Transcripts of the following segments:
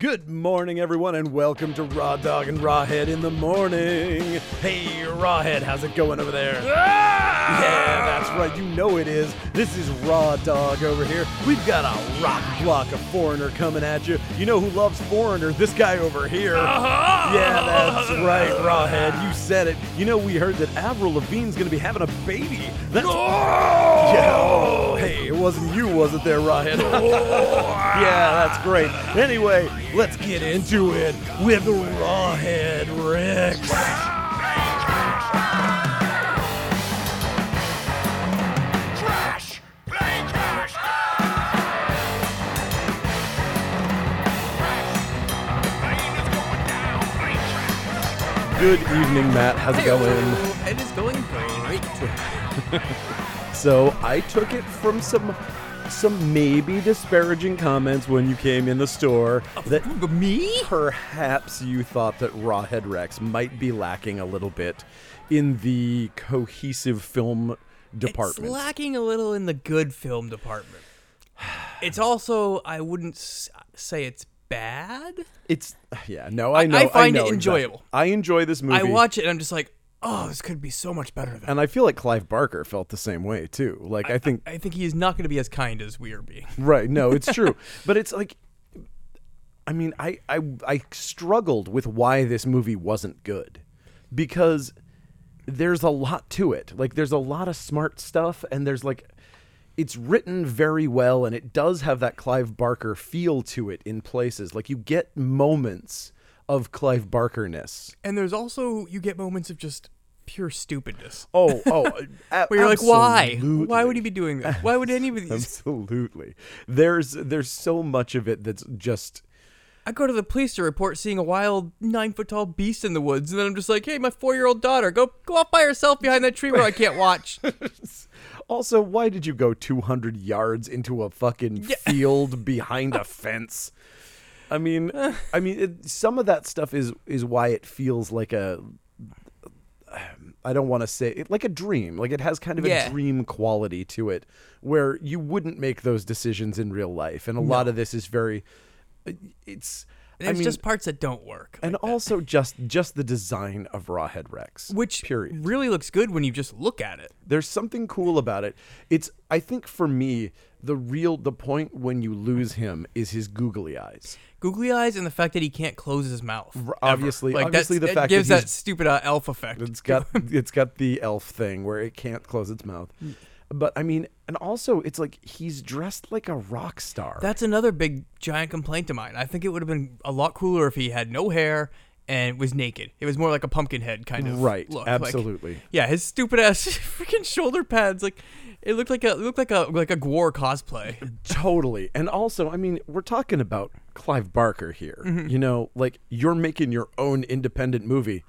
Good morning, everyone, and welcome to Raw Dog and Rawhead in the Morning. Hey, Rawhead, how's it going over there? Ah! Yeah, that's right, you know it is. This is Raw Dog over here. We've got a rock block of foreigner coming at you. You know who loves foreigner? This guy over here. Uh-huh. Yeah, that's right, Rawhead, you said it. You know, we heard that Avril Lavigne's going to be having a baby. That's... No! Yeah, oh, hey, it wasn't you, was it there, Rawhead? Yeah, that's great. Anyway... Let's get into it with Rawhead Rex. Trash! Play trash! Good evening, Matt. How's it going? It is going great. So I took it from some maybe disparaging comments when you came in the store that me? Perhaps you thought that Rawhead Rex might be lacking a little bit in the cohesive film department. It's lacking a little in the good film department. It's also, I wouldn't say it's bad. It's, yeah, no, I know. I find it enjoyable. Exactly. I enjoy this movie. I watch it and I'm just like, oh, this could be so much better. And I feel like Clive Barker felt the same way, too. Like, I think he is not going to be as kind as we are being. Right. No, it's true. But it's like, I mean, I struggled with why this movie wasn't good. Because there's a lot to it. Like, there's a lot of smart stuff. And there's like, it's written very well. And it does have that Clive Barker feel to it in places. Like, you get moments of Clive Barker-ness. And there's also, you get moments of just pure stupidness. Oh. Where you're absolutely. Like, why? Why would he be doing that? Why would anybody? Absolutely. There's so much of it that's just... I go to the police to report seeing a wild 9-foot-tall beast in the woods, and then I'm just like, hey, my 4-year-old daughter, go off by herself behind that tree where I can't watch. Also, why did you go 200 yards into a fucking field behind a fence? I mean, some of that stuff is why it feels like a, I don't want to say it, like a dream. Like it has kind of a dream quality to it where you wouldn't make those decisions in real life. And a lot of this is very, just parts that don't work. Like and that. Also just the design of Rawhead Rex. Which period. Really looks good when you just look at it. There's something cool about it. It's, I think for me, the point when you lose him is his googly eyes. Googly eyes and the fact that he can't close his mouth. Obviously, like obviously the fact that gives that stupid elf effect. It's got the elf thing where it can't close its mouth. But I mean, and also it's like he's dressed like a rock star. That's another big giant complaint of mine. I think it would have been a lot cooler if he had no hair and was naked. It was more like a pumpkin head kind of look. Absolutely. Like, yeah, his stupid ass freaking shoulder pads like. It looked like a Gwar cosplay. Totally. And also, I mean, we're talking about Clive Barker here. Mm-hmm. You know, like you're making your own independent movie.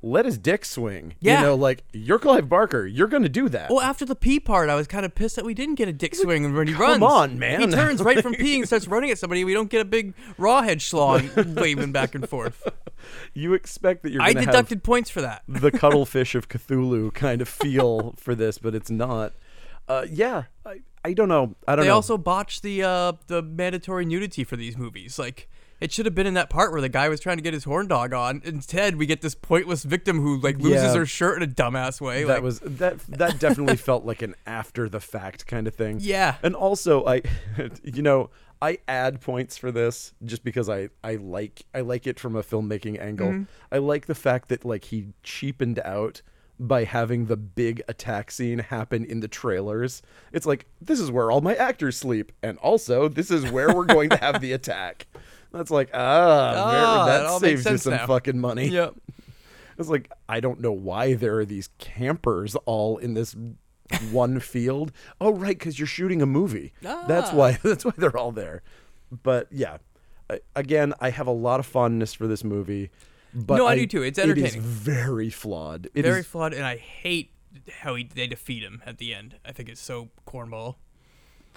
Let his dick swing. Yeah. You know, like you're Clive Barker. You're going to do that. Well, after the pee part, I was kind of pissed that we didn't get a dick swing when he runs. Come on, man. He turns right from peeing and starts running at somebody. We don't get a big rawhead schlong waving back and forth. You expect that you're going to have... I deducted points for that. The cuttlefish of Cthulhu kind of feel for this, but it's not. I don't know. They also botched the mandatory nudity for these movies. Like, it should have been in that part where the guy was trying to get his horn dog on. Instead, we get this pointless victim who like loses her shirt in a dumbass way. That like, was that definitely felt like an after the fact kind of thing. Yeah. And also, I add points for this just because I like it from a filmmaking angle. Mm-hmm. I like the fact that like he cheapened out. By having the big attack scene happen in the trailers. It's like, this is where all my actors sleep. And also, this is where we're going to have the attack. That's like, that saves you some fucking money. Yep. It's like, I don't know why there are these campers all in this one field. Oh, right, because you're shooting a movie. Ah. That's why they're all there. But, yeah. Again, I have a lot of fondness for this movie. But no, I do too. It's entertaining. It is very flawed. And I hate how they defeat him at the end. I think it's so cornball.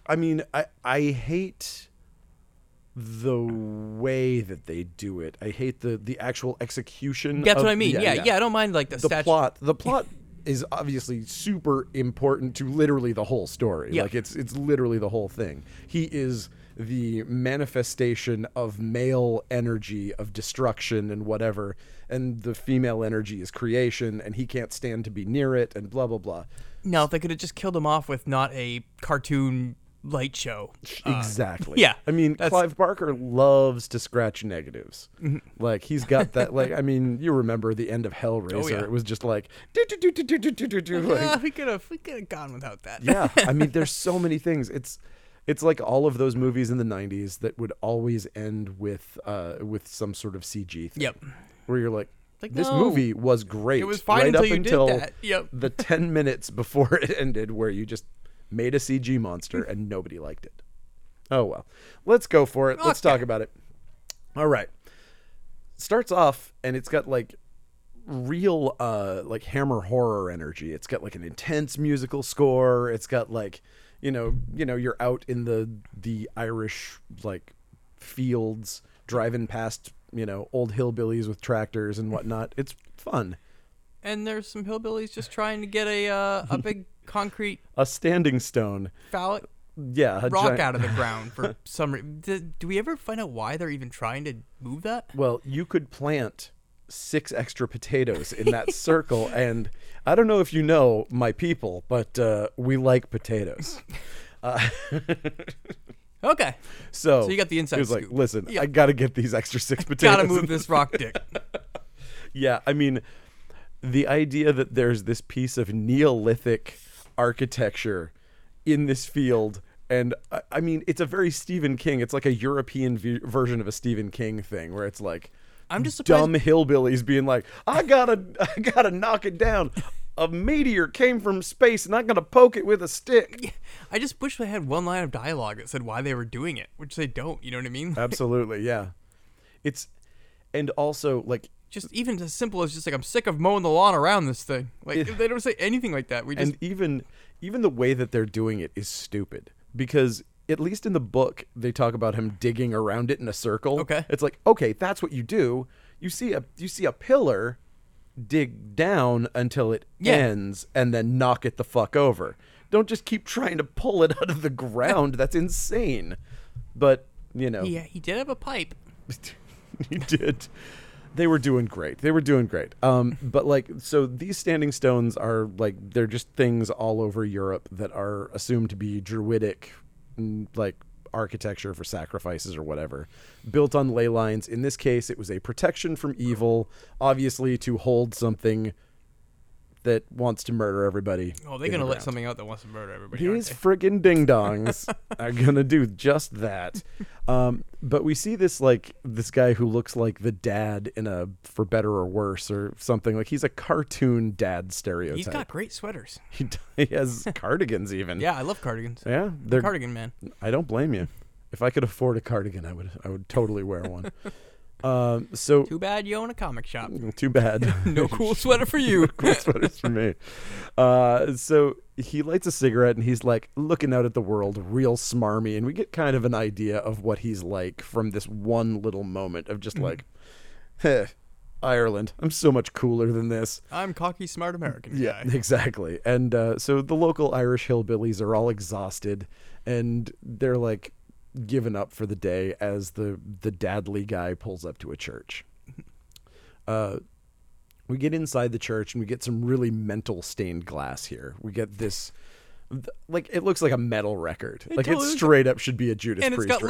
I mean, I hate the way that they do it. I hate the actual execution. That's what I mean. Yeah, I don't mind like the statue. The plot is obviously super important to literally the whole story. Yeah. Like it's literally the whole thing. He is the manifestation of male energy of destruction and whatever, and the female energy is creation, and he can't stand to be near it, and blah, blah, blah. No, if they could have just killed him off with not a cartoon light show. Exactly. Yeah. I mean, Clive Barker loves to scratch negatives. Mm-hmm. Like, he's got that, like, I mean, you remember the end of Hellraiser. Oh, yeah. It was just like, we could have gone without that. Yeah. I mean, there's so many things. It's like all of those movies in the 90s that would always end with some sort of CG thing. Yep. Where you're like this movie was great. It was fine right until yep. the 10 minutes before it ended where you just made a CG monster and nobody liked it. Oh, well. Let's go for it. Okay. Let's talk about it. All right. Starts off and it's got like real like Hammer horror energy. It's got like an intense musical score. It's got like, you know, you're out in the Irish like fields driving past, you know, old hillbillies with tractors and whatnot. It's fun. And there's some hillbillies just trying to get a big concrete... a standing stone. Phallic rock out of the ground for some reason. Do we ever find out why they're even trying to move that? Well, you could plant 6 extra potatoes in that circle, and I don't know if you know my people, but we like potatoes. Okay. So you got the inside scoop. He was like, listen, yeah. I got to get these extra 6 potatoes. Got to move this rock dick. Yeah, I mean... the idea that there's this piece of Neolithic architecture in this field, and I mean, it's a very Stephen King. It's like a European version of a Stephen King thing, where it's like I'm just dumb hillbillies being like, "I gotta knock it down. A meteor came from space, and I'm gonna poke it with a stick." Yeah, I just wish they had one line of dialogue that said why they were doing it, which they don't. You know what I mean? Absolutely, yeah. It's and also like. Just even as simple as just like, I'm sick of mowing the lawn around this thing. Like, they don't say anything like that. And even the way that they're doing it is stupid. Because at least in the book, they talk about him digging around it in a circle. Okay. It's like, okay, that's what you do. You see a pillar, dig down until it ends, and then knock it the fuck over. Don't just keep trying to pull it out of the ground. That's insane. But, you know. Yeah, he did have a pipe. He did. They were doing great. But like, so these standing stones are like, they're just things all over Europe that are assumed to be druidic, like architecture for sacrifices or whatever, built on ley lines. In this case, it was a protection from evil, obviously to hold something that wants to murder everybody. Oh, they're going to let something out that wants to murder everybody. These friggin' ding-dongs are going to do just that. But we see this like this guy who looks like the dad in a For Better or Worse or something. Like he's a cartoon dad stereotype. He's got great sweaters. He has cardigans even. Yeah, I love cardigans. Yeah. Cardigan man. I don't blame you. If I could afford a cardigan, I would totally wear one. So too bad you own a comic shop. Too bad. No cool sweater for you. No cool sweaters for me. So he lights a cigarette and he's like looking out at the world, real smarmy, and we get kind of an idea of what he's like from this one little moment of just like, "Heh, Ireland, I'm so much cooler than this. I'm cocky, smart American." Yeah, guy. Exactly. And so the local Irish hillbillies are all exhausted, and they're like. Given up for the day as the dadly guy pulls up to a church. We get inside the church and we get some really mental stained glass here. We get this, like, it looks like a metal record. Like it straight up should be a Judas Priest record. And it's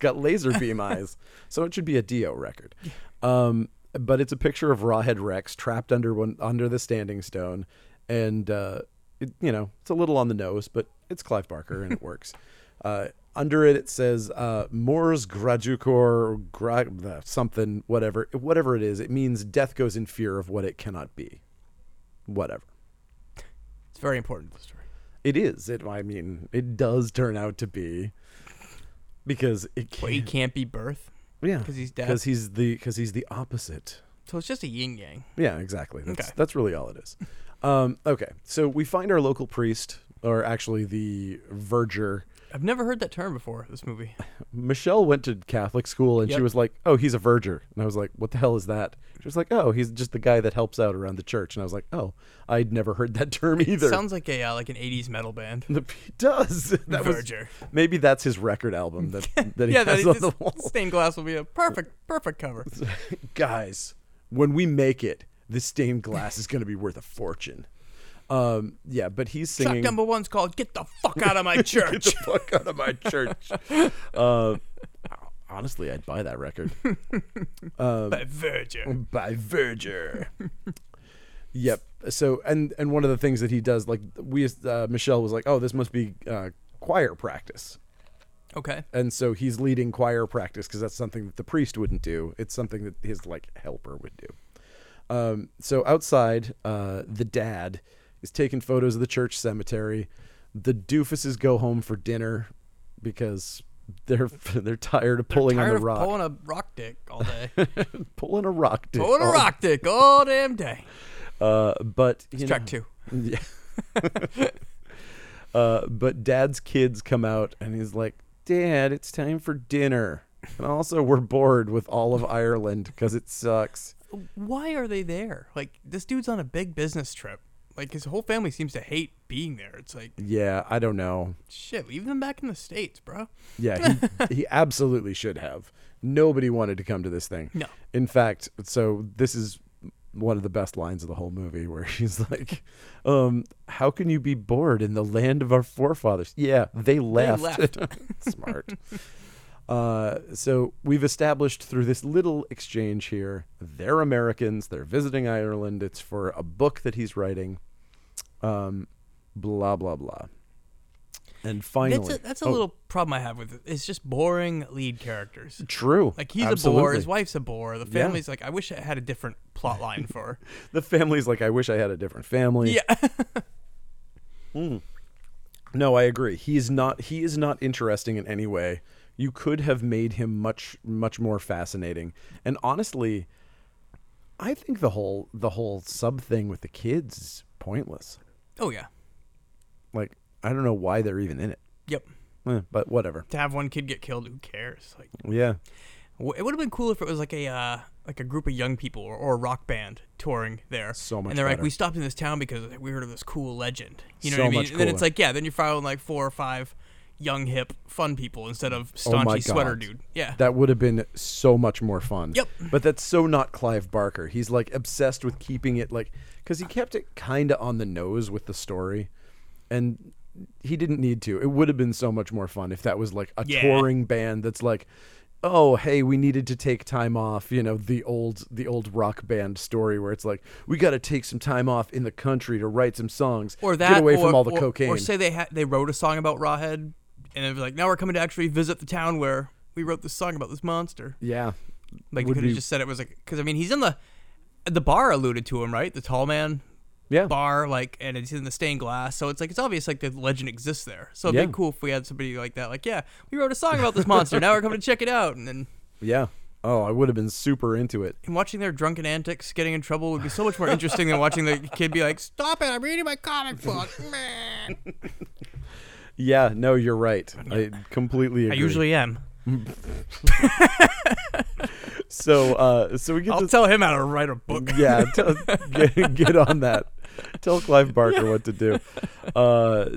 got laser beam eyes. So it should be a Dio record. But it's a picture of Rawhead Rex trapped under the standing stone. And, it's a little on the nose, but it's Clive Barker and it works. Under it, it says "Mors Graducor something, whatever it is. It means death goes in fear of what it cannot be. Whatever. It's very important to the story. It is. It does turn out to be because it can't. Well, he can't be birth. Yeah, because he's death. Because he's the opposite. So it's just a yin yang. Yeah, exactly. That's really all it is. Okay, so we find our local priest. or actually the verger. I've never heard that term before, this movie. Michelle went to Catholic school, and she was like, oh, he's a verger. And I was like, what the hell is that? She was like, oh, he's just the guy that helps out around the church. And I was like, oh, I'd never heard that term either. It sounds like a like an 80s metal band. It does. That verger. Maybe that's his record album that he has on the wall. Stained glass will be a perfect cover. Guys, when we make it, this stained glass is going to be worth a fortune. Yeah, but he's singing. Track number one's called "Get the Fuck Out of My Church." Get the fuck out of my church. Honestly, I'd buy that record. By Verger. By Verger. Yep. So, and one of the things that he does, like Michelle was like, "Oh, this must be choir practice." Okay. And so he's leading choir practice because that's something that the priest wouldn't do. It's something that his helper would do. So outside, the dad is taking photos of the church cemetery. The doofuses go home for dinner because they're tired of pulling on the rock. Pulling a rock dick all day. Pulling a rock dick all damn day. But it's track 2. Yeah. But dad's kids come out and he's like, "Dad, it's time for dinner. And also we're bored with all of Ireland because it sucks." Why are they there? Like, this dude's on a big business trip. Like, his whole family seems to hate being there. It's like... Yeah, I don't know. Shit, leave them back in the States, bro. Yeah, he absolutely should have. Nobody wanted to come to this thing. No. In fact, so this is one of the best lines of the whole movie where he's like, how can you be bored in the land of our forefathers? Yeah, they left. Smart. So we've established through this little exchange here, they're Americans, they're visiting Ireland, it's for a book that he's writing, blah, blah, blah. And finally... That's a little problem I have with it. It's just boring lead characters. True. Like, he's absolutely a bore, his wife's a bore, the family's like, I wish I had a different plot line for her. The family's like, I wish I had a different family. Yeah. No, I agree. He is not interesting in any way. You could have made him much, much more fascinating. And honestly, I think the whole sub thing with the kids is pointless. Oh, yeah. Like, I don't know why they're even in it. Yep. But whatever. To have one kid get killed, who cares? Like, yeah. It would have been cool if it was like a group of young people or a rock band touring there. So much. And they're better. Like, we stopped in this town because we heard of this cool legend. You know what I mean? And then it's like, yeah, then you're following like 4 or 5 young, hip, fun people instead of staunchy sweater dude. Yeah. That would have been so much more fun. Yep. But that's so not Clive Barker. He's like obsessed with keeping it like, because he kept it kind of on the nose with the story and he didn't need to. It would have been so much more fun if that was like a touring band that's like, oh, hey, we needed to take time off, you know, the old rock band story where it's like, we got to take some time off in the country to write some songs, or that, get away from all the cocaine. Or say they wrote a song about Rawhead. And it was like, now we're coming to actually visit the town where we wrote this song about this monster. Yeah. Like, they could have just said it was like... Because, I mean, he's in the bar alluded to him, right? The tall man bar, like, and it's in the stained glass. So it's like, it's obvious, like, the legend exists there. So it'd be cool if we had somebody like that. Like, yeah, we wrote a song about this monster. Now we're coming to check it out. And then... Yeah. Oh, I would have been super into it. And watching their drunken antics, getting in trouble would be so much more interesting than watching the kid be like, stop it, I'm reading my comic book. Man. Yeah, no, you're right. I completely agree. I usually am. So we get. I'll tell him how to write a book. Yeah, get on that. Tell Clive Barker what to do.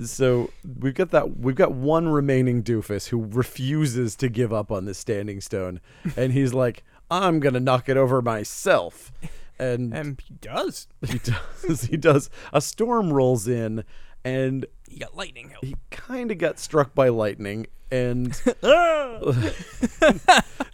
So we've got that. We've got one remaining doofus who refuses to give up on this standing stone, and he's like, "I'm gonna knock it over myself," and he does. He does. A storm rolls in, and. He got lightning help. He kind of got struck by lightning, and then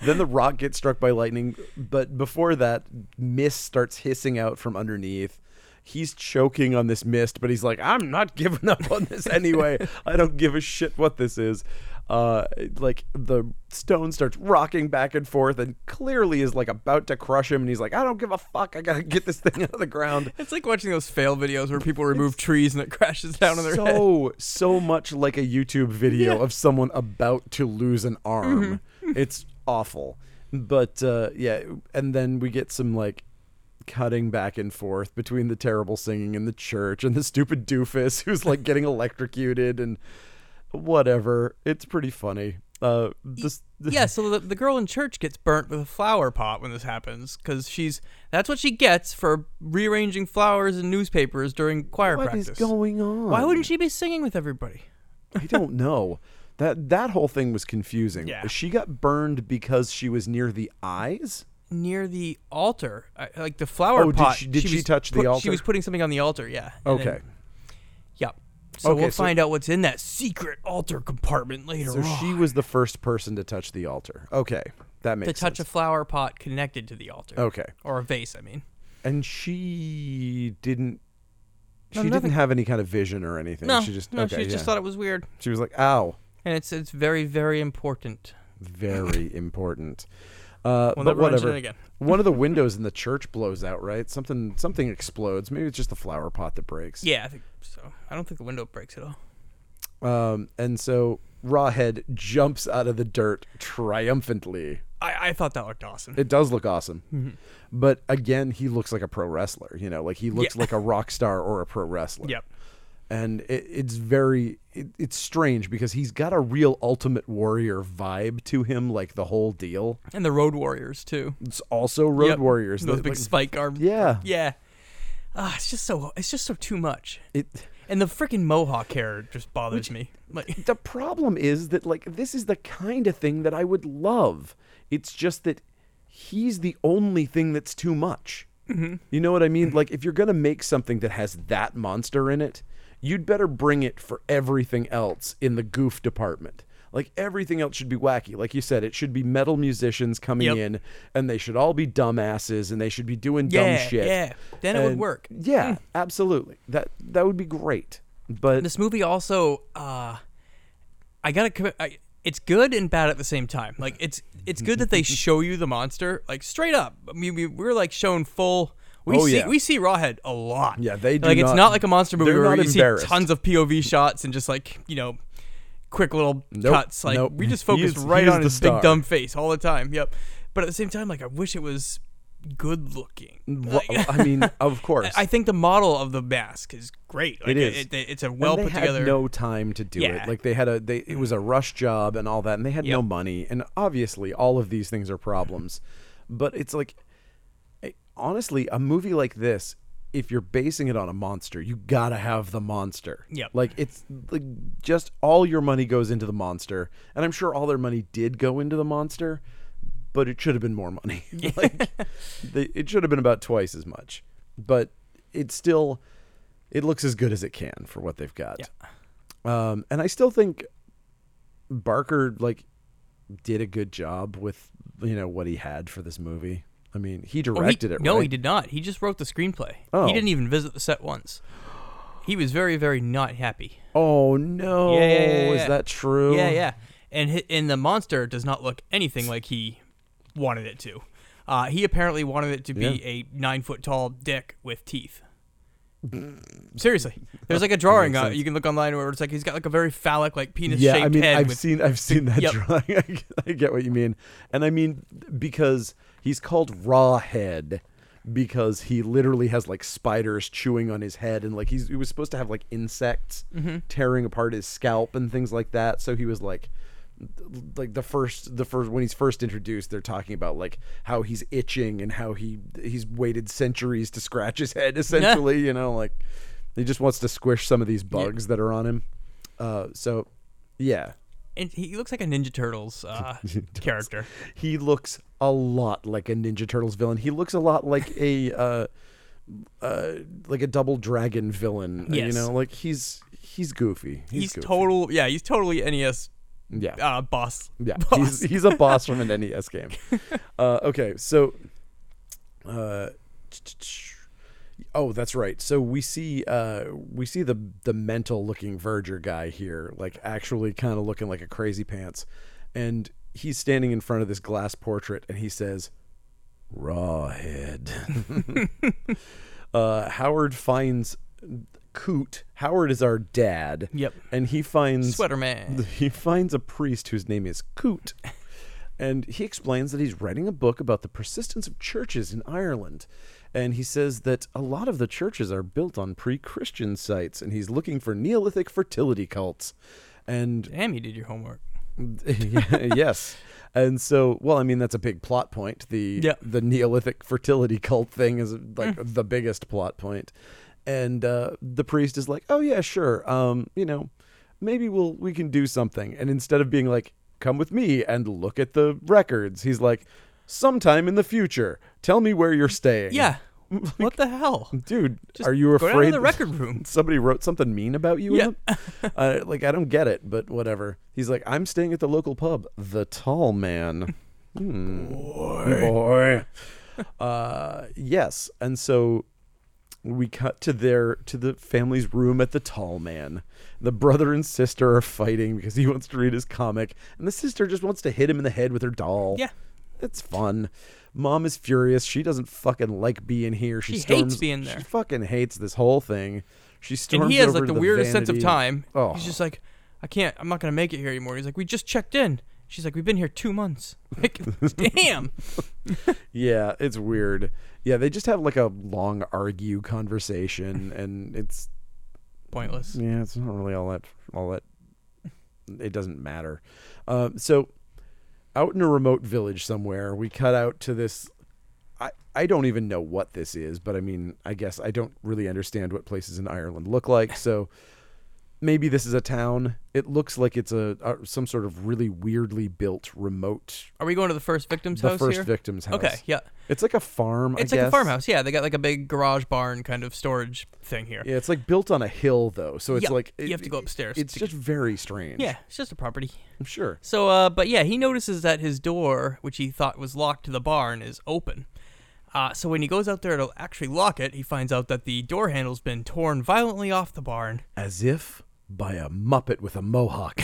the rock gets struck by lightning. But before that, mist starts hissing out from underneath. He's choking on this mist, but he's like, I'm not giving up on this anyway. I don't give a shit what this is. Like, the stone starts rocking back and forth and clearly is like about to crush him, and he's like, I don't give a fuck, I gotta get this thing out of the ground. It's like watching those fail videos where people remove trees and it crashes down on their head. So much like a YouTube video of someone about to lose an arm. It's awful. But and then we get some like cutting back and forth between the terrible singing in the church and the stupid doofus who's like getting electrocuted and whatever. It's pretty funny. So the girl in church gets burnt with a flower pot when this happens, because that's what she gets for rearranging flowers and newspapers during choir practice. What is going on? Why wouldn't she be singing with everybody? I don't know. That whole thing was confusing. Yeah. She got burned because she was near the eyes? Near the altar. Like the flower pot. Did she touch the altar? She was putting something on the altar, yeah. Okay. We'll find out what's in that secret altar compartment later on. So she was the first person to touch the altar. Okay, that makes sense. To touch a flower pot connected to the altar. Okay. Or a vase, I mean. And she didn't... She didn't have any kind of vision or anything. She just thought it was weird. She was like, ow. And it's very, very important. Very important. But whatever. One of the windows in the church blows out, right? Something explodes. Maybe it's just the flower pot that breaks. Yeah, I think so. I don't think the window breaks at all. And so Rawhead jumps out of the dirt triumphantly. I thought that looked awesome. It does look awesome. Mm-hmm. But again, he looks like a pro wrestler. You know, like he looks like a rock star or a pro wrestler. Yep. And it's strange because he's got a real Ultimate Warrior vibe to him, like the whole deal. And the Road Warriors, too. It's also Road Warriors. Those big spike arms. Yeah. Yeah. It's just so too much. And the freaking mohawk hair just bothers me. Like, the problem is that, like, this is the kind of thing that I would love. It's just that he's the only thing that's too much. Mm-hmm. You know what I mean? Like, if you're going to make something that has that monster in it, you'd better bring it for everything else in the goof department. Like, everything else should be wacky. Like you said, it should be metal musicians coming in, and they should all be dumbasses, and they should be doing dumb shit. Yeah, then it would work. Yeah, absolutely. That would be great. But this movie also, it's good and bad at the same time. Like, it's good that they show you the monster, like, straight up. I mean, we're like shown full... We see Rawhead a lot. Yeah, they do. Like, it's not like a monster movie where you see tons of POV shots and just, like, you know, quick little cuts. Like, we just focus right on his big dumb face all the time. Yep. But at the same time, like, I wish it was good looking. Like, I mean, of course. I think the model of the mask is great. Like, it is. It's a well put together. They had no time to do it. Like, it was a rush job and all that, and they had no money. And obviously, all of these things are problems. But it's like, honestly, a movie like this, if you're basing it on a monster, you gotta have the monster. Yeah. Like, it's like just all your money goes into the monster, and I'm sure all their money did go into the monster, but it should have been more money. Like, it should have been about twice as much. But it still, it looks as good as it can for what they've got. Yeah. And I still think Barker, like, did a good job with, you know, what he had for this movie. I mean, he directed it, right? No, he did not. He just wrote the screenplay. Oh. He didn't even visit the set once. He was very, very not happy. Oh, no. Yeah. Is that true? Yeah. And the monster does not look anything like he wanted it to. He apparently wanted it to be a 9-foot-tall dick with teeth. Seriously, there's like a drawing you can look online where it's like he's got like a very phallic, like penis shaped head. I've seen that drawing. I get what you mean, and I mean because he's called Rawhead because he literally has like spiders chewing on his head, and like he was supposed to have like insects tearing apart his scalp and things like that. So he was like the first when he's first introduced, they're talking about like how he's itching and how he's waited centuries to scratch his head, essentially. You know, like he just wants to squish some of these bugs that are on him. And he looks like a Ninja Turtles character. He looks a lot like a Ninja Turtles villain. He looks a lot like a Double Dragon villain. Yes. You know, like he's goofy. He's goofy. He's totally NES. Yeah. Boss. Yeah. Boss. He's a boss from an NES game. That's right. So we see the mental looking verger guy here, like actually kind of looking like a crazy pants, and he's standing in front of this glass portrait, and he says, "Rawhead." Howard finds Coot. Howard is our dad. Yep. And he finds a priest whose name is Coot. And he explains that he's writing a book about the persistence of churches in Ireland. And he says that a lot of the churches are built on pre-Christian sites, and he's looking for Neolithic fertility cults. And damn, you did your homework. Yes. And so, well, I mean, that's a big plot point. The Neolithic fertility cult thing is like the biggest plot point. And the priest is like, oh, yeah, sure. You know, maybe we can do something. And instead of being like, come with me and look at the records, he's like, sometime in the future, tell me where you're staying. Yeah. Like, what the hell? Dude, just are you afraid go down to the record room? Somebody wrote something mean about you? Yeah. Like, I don't get it, but whatever. He's like, I'm staying at the local pub, The Tall Man. Boy. Yes. And so we cut to the family's room at the Tall Man. The brother and sister are fighting because he wants to read his comic, and the sister just wants to hit him in the head with her doll. Yeah. It's fun. Mom is furious. She doesn't fucking like being here. She hates being there. She fucking hates this whole thing. She storms over to the vanity. And he has like the weirdest sense of time. Oh. He's just like, I'm not going to make it here anymore. He's like, we just checked in. She's like, we've been here 2 months. Like, damn. Yeah, it's weird. Yeah, they just have like a long argue conversation, and it's pointless. Yeah, it's not really all that. It doesn't matter. So out in a remote village somewhere, we cut out to this. I don't even know what this is, but I mean, I guess I don't really understand what places in Ireland look like. So maybe this is a town. It looks like it's some sort of really weirdly built remote. Are we going to the first victim's house here? The first victim's house. Okay, yeah. It's like a farm, I guess. It's like a farmhouse, yeah. They got like a big garage barn kind of storage thing here. Yeah, it's like built on a hill, though. So it's like... you have to go upstairs. It's just very strange. Yeah, it's just a property. I'm sure. So, but yeah, he notices that his door, which he thought was locked to the barn, is open. So when he goes out there to actually lock it, he finds out that the door handle's been torn violently off the barn. As if by a Muppet with a mohawk.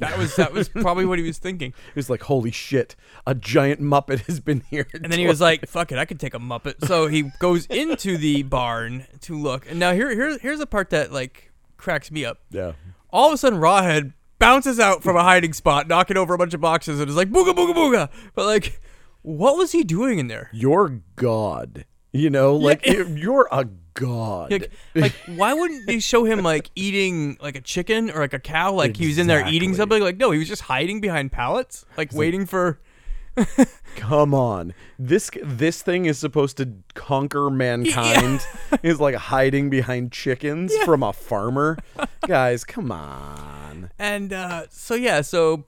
That was probably what he was thinking. He was like, holy shit, a giant Muppet has been here. And then he was like, fuck it, I could take a Muppet. So he goes into the barn to look. And now here's the part that like cracks me up. Yeah. All of a sudden, Rawhead bounces out from a hiding spot, knocking over a bunch of boxes, and is like, booga, booga, booga. But like... what was he doing in there? You're God. You know, like, you're a god. Like, why wouldn't they show him, like, eating, like, a chicken or, like, a cow? Like, exactly. He was in there eating something? Like, no, he was just hiding behind pallets, like, waiting for... Come on. This thing is supposed to conquer mankind. Yeah. It's like hiding behind chickens from a farmer. Guys, come on. And so...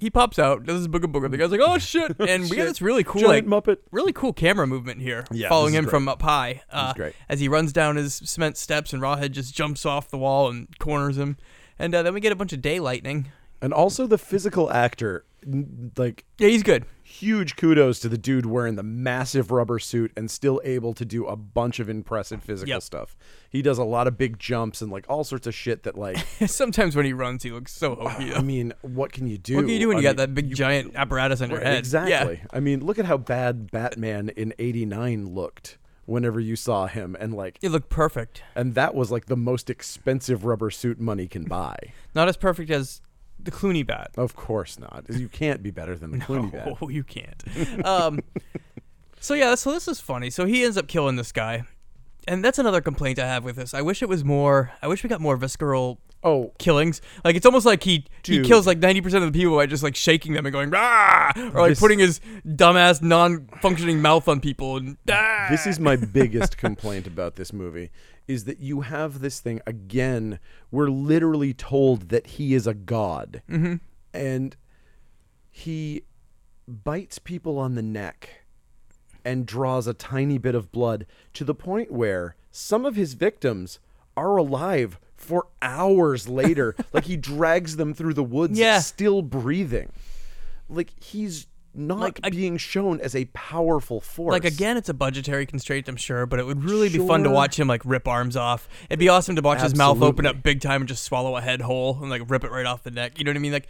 he pops out, does his booga booga. The guy's like, oh, shit. And we got this really cool Muppet. Really cool camera movement here, following him from up high. Great. As he runs down his cement steps, and Rawhead just jumps off the wall and corners him. And then we get a bunch of day lightning. And also the physical actor. Yeah, he's good. Huge kudos to the dude wearing the massive rubber suit and still able to do a bunch of impressive physical stuff. He does a lot of big jumps and like all sorts of shit that like... sometimes when he runs, he looks so hokey. I mean, what can you do? What can you do when you got that big giant apparatus on your head? Exactly. Yeah. I mean, look at how bad Batman in '89 looked whenever you saw him, and like... it looked perfect. And that was like the most expensive rubber suit money can buy. Not as perfect as... the Clooney bat. Of course not. You can't be better than the Clooney bat. No, you can't. So this is funny. So he ends up killing this guy. And that's another complaint I have with this. I wish we got more visceral killings. Like, it's almost like he kills like 90% of the people by just like shaking them and going, rah! Or like putting his dumbass non-functioning mouth on people. And ah! This is my biggest complaint about this movie. Is that you have this thing, again, we're literally told that he is a god. Mm-hmm. And he bites people on the neck and draws a tiny bit of blood to the point where some of his victims are alive for hours later. Like, he drags them through the woods still breathing. Like, he's... not being shown as a powerful force. Like, again, it's a budgetary constraint, I'm sure, but it would really be fun to watch him, like, rip arms off. It'd be awesome to watch his mouth open up big time and just swallow a head whole and, like, rip it right off the neck. You know what I mean? Like,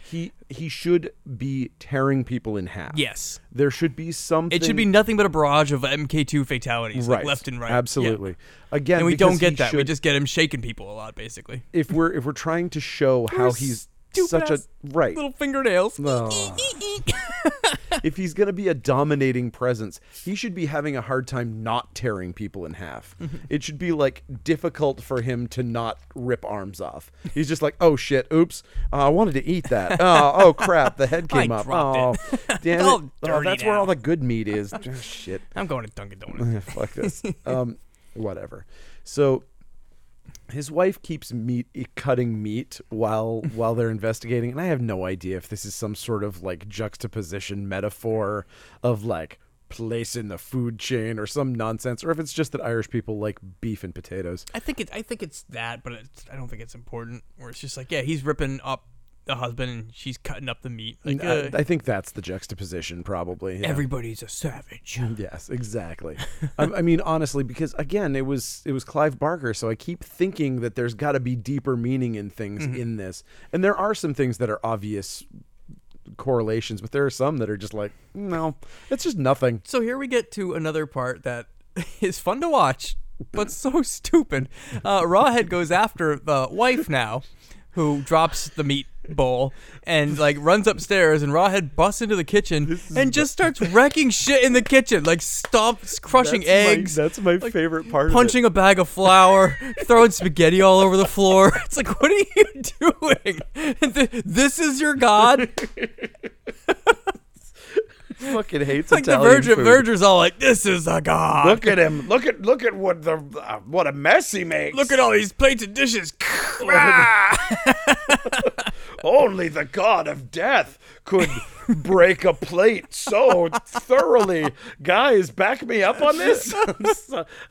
he should be tearing people in half. Yes. There should be something... it should be nothing but a barrage of MK2 fatalities, like, left and right. Absolutely. Yeah. Again, and we don't get that. We just get him shaking people a lot, basically. If we're trying to show how he's such a... right. Little fingernails. If he's going to be a dominating presence, he should be having a hard time not tearing people in half. Mm-hmm. It should be like difficult for him to not rip arms off. He's just like, oh shit, oops, I wanted to eat that. Oh crap, the head came up. Oh, damn it. That's now where all the good meat is. Oh, shit. I'm going to Dunkin' Donuts. Fuck this. Whatever. So his wife keeps cutting meat while they're investigating, and I have no idea if this is some sort of like juxtaposition metaphor of like place in the food chain or some nonsense, or if it's just that Irish people like beef and potatoes. I think it's that, but I don't think it's important. Where it's just like, yeah, he's ripping up the husband and she's cutting up the meat. Like, I think that's the juxtaposition, probably. Yeah. Everybody's a savage. Yes, exactly. I mean, honestly, because again, it was Clive Barker, so I keep thinking that there's got to be deeper meaning in things mm-hmm. in this, and there are some things that are obvious correlations, but there are some that are just like, no, it's just nothing. So here we get to another part that is fun to watch, but so stupid. Rawhead goes after the wife now, who drops the meat bowl and like runs upstairs, and Rawhead busts into the kitchen and just starts wrecking shit in the kitchen, like stomps, crushing eggs. That's my like, favorite part. Punching a bag of flour, throwing spaghetti all over the floor. It's like, what are you doing? This is your god. Fucking hates like Italian food. Verger's all like, this is a god. Look at him. Look at what a mess he makes. Look at all these plates and dishes. Only the god of death could break a plate so thoroughly. Guys, back me up on this.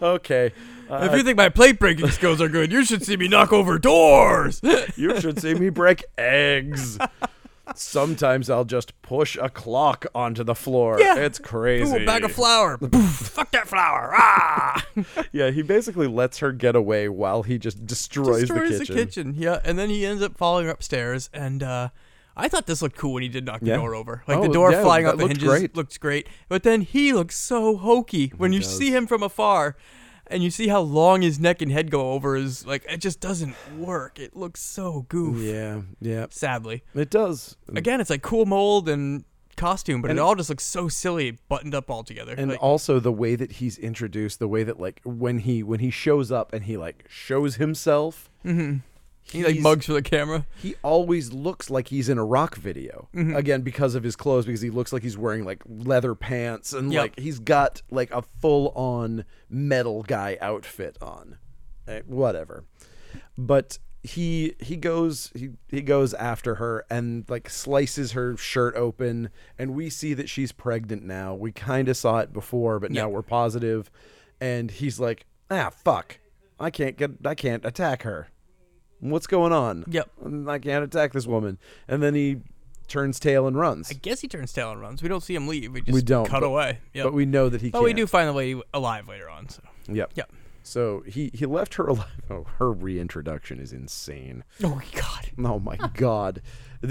Okay. If you think my plate breaking skills are good, you should see me knock over doors. You should see me break eggs. Sometimes I'll just push a clock onto the floor. Yeah. It's crazy. Ooh, a bag of flour. Fuck that flour. Ah! Yeah, he basically lets her get away while he just destroys the kitchen. Yeah, and then he ends up following her upstairs, and I thought this looked cool when he did knock the door over. Like the door flying off the hinges looks great. But then he looks so hokey when you see him from afar. And you see how long his neck and head go over is like, it just doesn't work. It looks so goof. Yeah. Sadly. It does. Again, it's like cool mold and costume, but it all just looks so silly, buttoned up all together. And like, also the way that he's introduced, the way that like when he shows up and he like shows himself. Mm-hmm. He like mugs for the camera. He always looks like he's in a rock video. Mm-hmm. Again, because of his clothes, because he looks like he's wearing like leather pants and like he's got like a full-on metal guy outfit on. Whatever. But he goes after her and like slices her shirt open, and we see that she's pregnant now. We kind of saw it before, but now we're positive. And he's like, "Ah, fuck. I can't attack her. What's going on? Yep. I can't attack this woman." And then he turns tail and runs. I guess he turns tail and runs. We don't see him leave. We just cut away. Yep. But we know that he can't. But we do find the lady alive later on. So. Yep. So he left her alive. Oh, her reintroduction is insane. Oh, my God.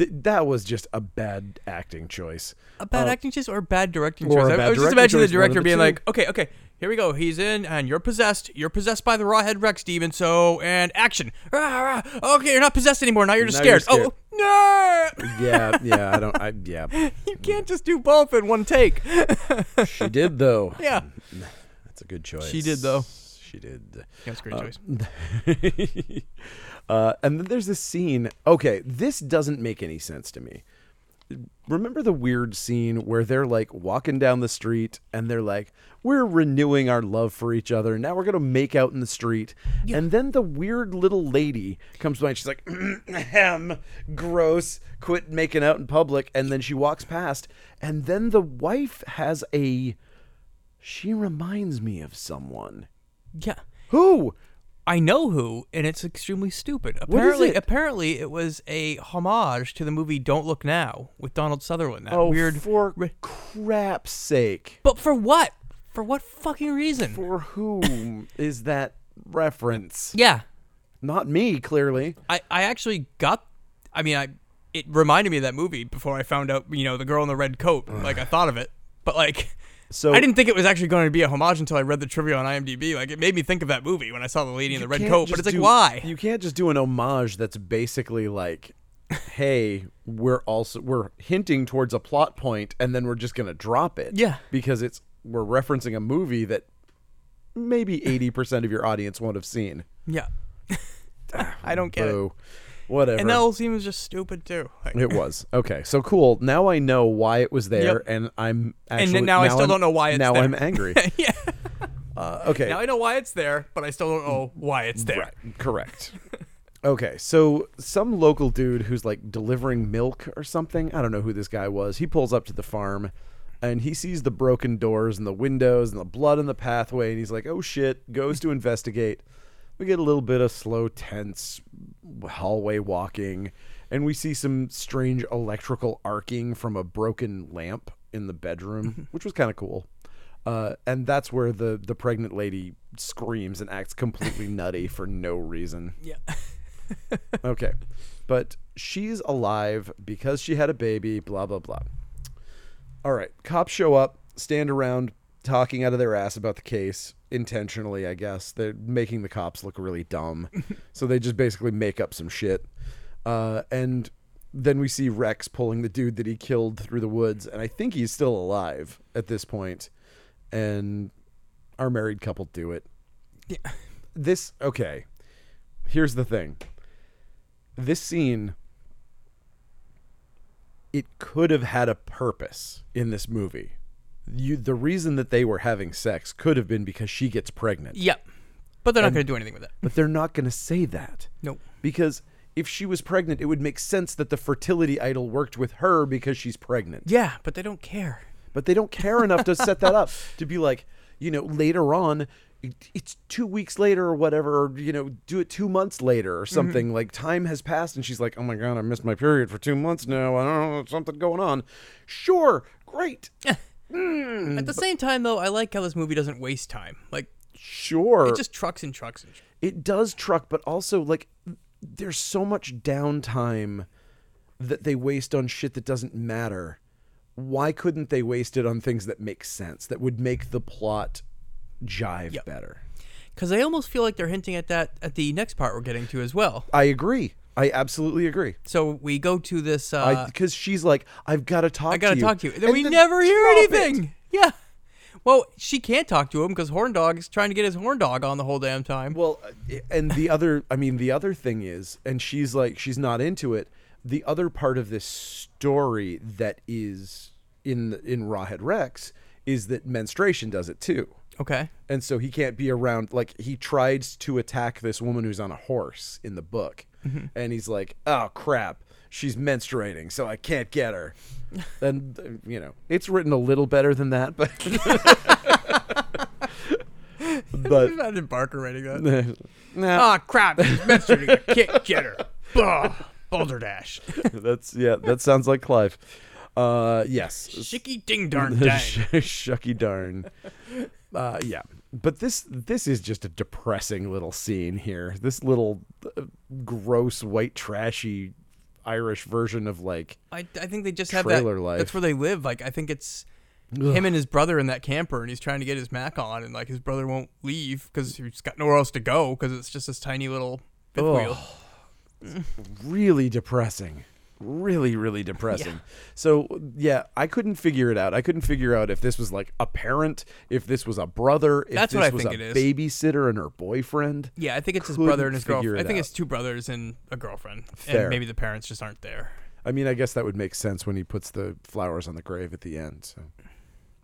That was just a bad acting choice. A bad acting choice or a bad directing choice? I was just imagining the director being like, okay. Here we go. He's in, and you're possessed. You're possessed by the Rawhead Rex, Steven. So, and action. Rah, rah. Okay, you're not possessed anymore. Now you're just scared. Oh, no. Yeah. You can't just do both in one take. She did, though. Yeah. That's a good choice. She did. That's a great choice. And then there's this scene. Okay, this doesn't make any sense to me. Remember the weird scene where they're like walking down the street and they're like, we're renewing our love for each other. Now we're going to make out in the street. Yeah. And then the weird little lady comes by and she's like, gross, quit making out in public. And then she walks past. And then the wife has she reminds me of someone. Yeah. Who? I know who, and it's extremely stupid. Apparently, it was a homage to the movie Don't Look Now with Donald Sutherland. For crap's sake. But for what? For what fucking reason? For whom is that reference? Yeah. Not me, clearly. It reminded me of that movie before I found out, the girl in the red coat. Like, I thought of it. But, like... So, I didn't think it was actually going to be a homage until I read the trivia on IMDb. Like, it made me think of that movie when I saw the lady in the red coat. But it's like, why? You can't just do an homage that's basically like hey, we're hinting towards a plot point, and then we're just going to drop it. Yeah. Because we're referencing a movie that maybe 80% of your audience won't have seen. Yeah. I don't get it. Whatever. And that whole scene was just stupid, too. Like, it was. Okay, so cool. Now I know why it was there, yep. And I'm actually... And now I still don't know why it's there. Now I'm angry. Yeah. Okay. Now I know why it's there, but I still don't know why it's there. Right. Correct. Okay, so some local dude who's, like, delivering milk or something. I don't know who this guy was. He pulls up to the farm, and he sees the broken doors and the windows and the blood in the pathway, and he's like, oh, shit, goes to investigate. We get a little bit of slow, tense hallway walking, and we see some strange electrical arcing from a broken lamp in the bedroom, which was kind of cool. And that's where the pregnant lady screams and acts completely nutty for no reason. Yeah. Okay. But she's alive because she had a baby, blah, blah, blah. All right. Cops show up, stand around, talking out of their ass about the case. Intentionally, I guess. They're making the cops look really dumb. So they just basically make up some shit. And then we see Rex pulling the dude that he killed through the woods. And I think he's still alive at this point. And our married couple do it. Yeah. Okay. Here's the thing. This scene, it could have had a purpose in this movie. The reason that they were having sex could have been because she gets pregnant. Yep. But they're not going to do anything with it. But they're not going to say that. Nope. Because if she was pregnant, it would make sense that the fertility idol worked with her because she's pregnant. Yeah, but they don't care. But they don't care enough to set that up. To be like, later on, it's 2 weeks later or whatever, or, do it 2 months later or something. Mm-hmm. Like, time has passed, and she's like, oh, my God, I missed my period for 2 months now. I don't know, something going on. Sure. Great. At the same time, though, I like how this movie doesn't waste time. Like, sure, it just trucks and trucks and trucks. It does truck, but also, like, there's so much downtime that they waste on shit that doesn't matter. Why couldn't they waste it on things that make sense, that would make the plot jive better? Because I almost feel like they're hinting at that at the next part we're getting to as well. I agree. I absolutely agree. So we go to this... Because she's like, I've got to talk to you. Then we never hear anything. Yeah. Well, she can't talk to him because Horn Dog is trying to get his Horn Dog on the whole damn time. Well, and the other thing is, and she's like, she's not into it. The other part of this story that is in Rawhead Rex is that menstruation does it too. Okay. And so he can't be around. Like, he tried to attack this woman who's on a horse in the book. Mm-hmm. And he's like, oh, crap, she's menstruating, so I can't get her. And, it's written a little better than that. But imagine Barker writing that. Nah. Oh, crap, she's menstruating, I can't get her. Balderdash. That sounds like Clive. Yes. Shicky ding darn dang. Shucky darn. Yeah. But this is just a depressing little scene here. This little gross, white, trashy Irish version of, like, I think they just have that. Life. That's where they live. Like, I think it's him and his brother in that camper, and he's trying to get his Mac on, and, like, his brother won't leave because he's got nowhere else to go because it's just this tiny little fifth wheel. Really depressing. Really, really depressing. Yeah. So, yeah, I couldn't figure it out. I couldn't figure out if this was, like, a parent, if this was a brother, if That's this what I was think a it is. Babysitter and her boyfriend. Yeah, I think it's his brother and his girlfriend. I think it's two brothers and a girlfriend. Fair. And maybe the parents just aren't there. I mean, I guess that would make sense when he puts the flowers on the grave at the end. So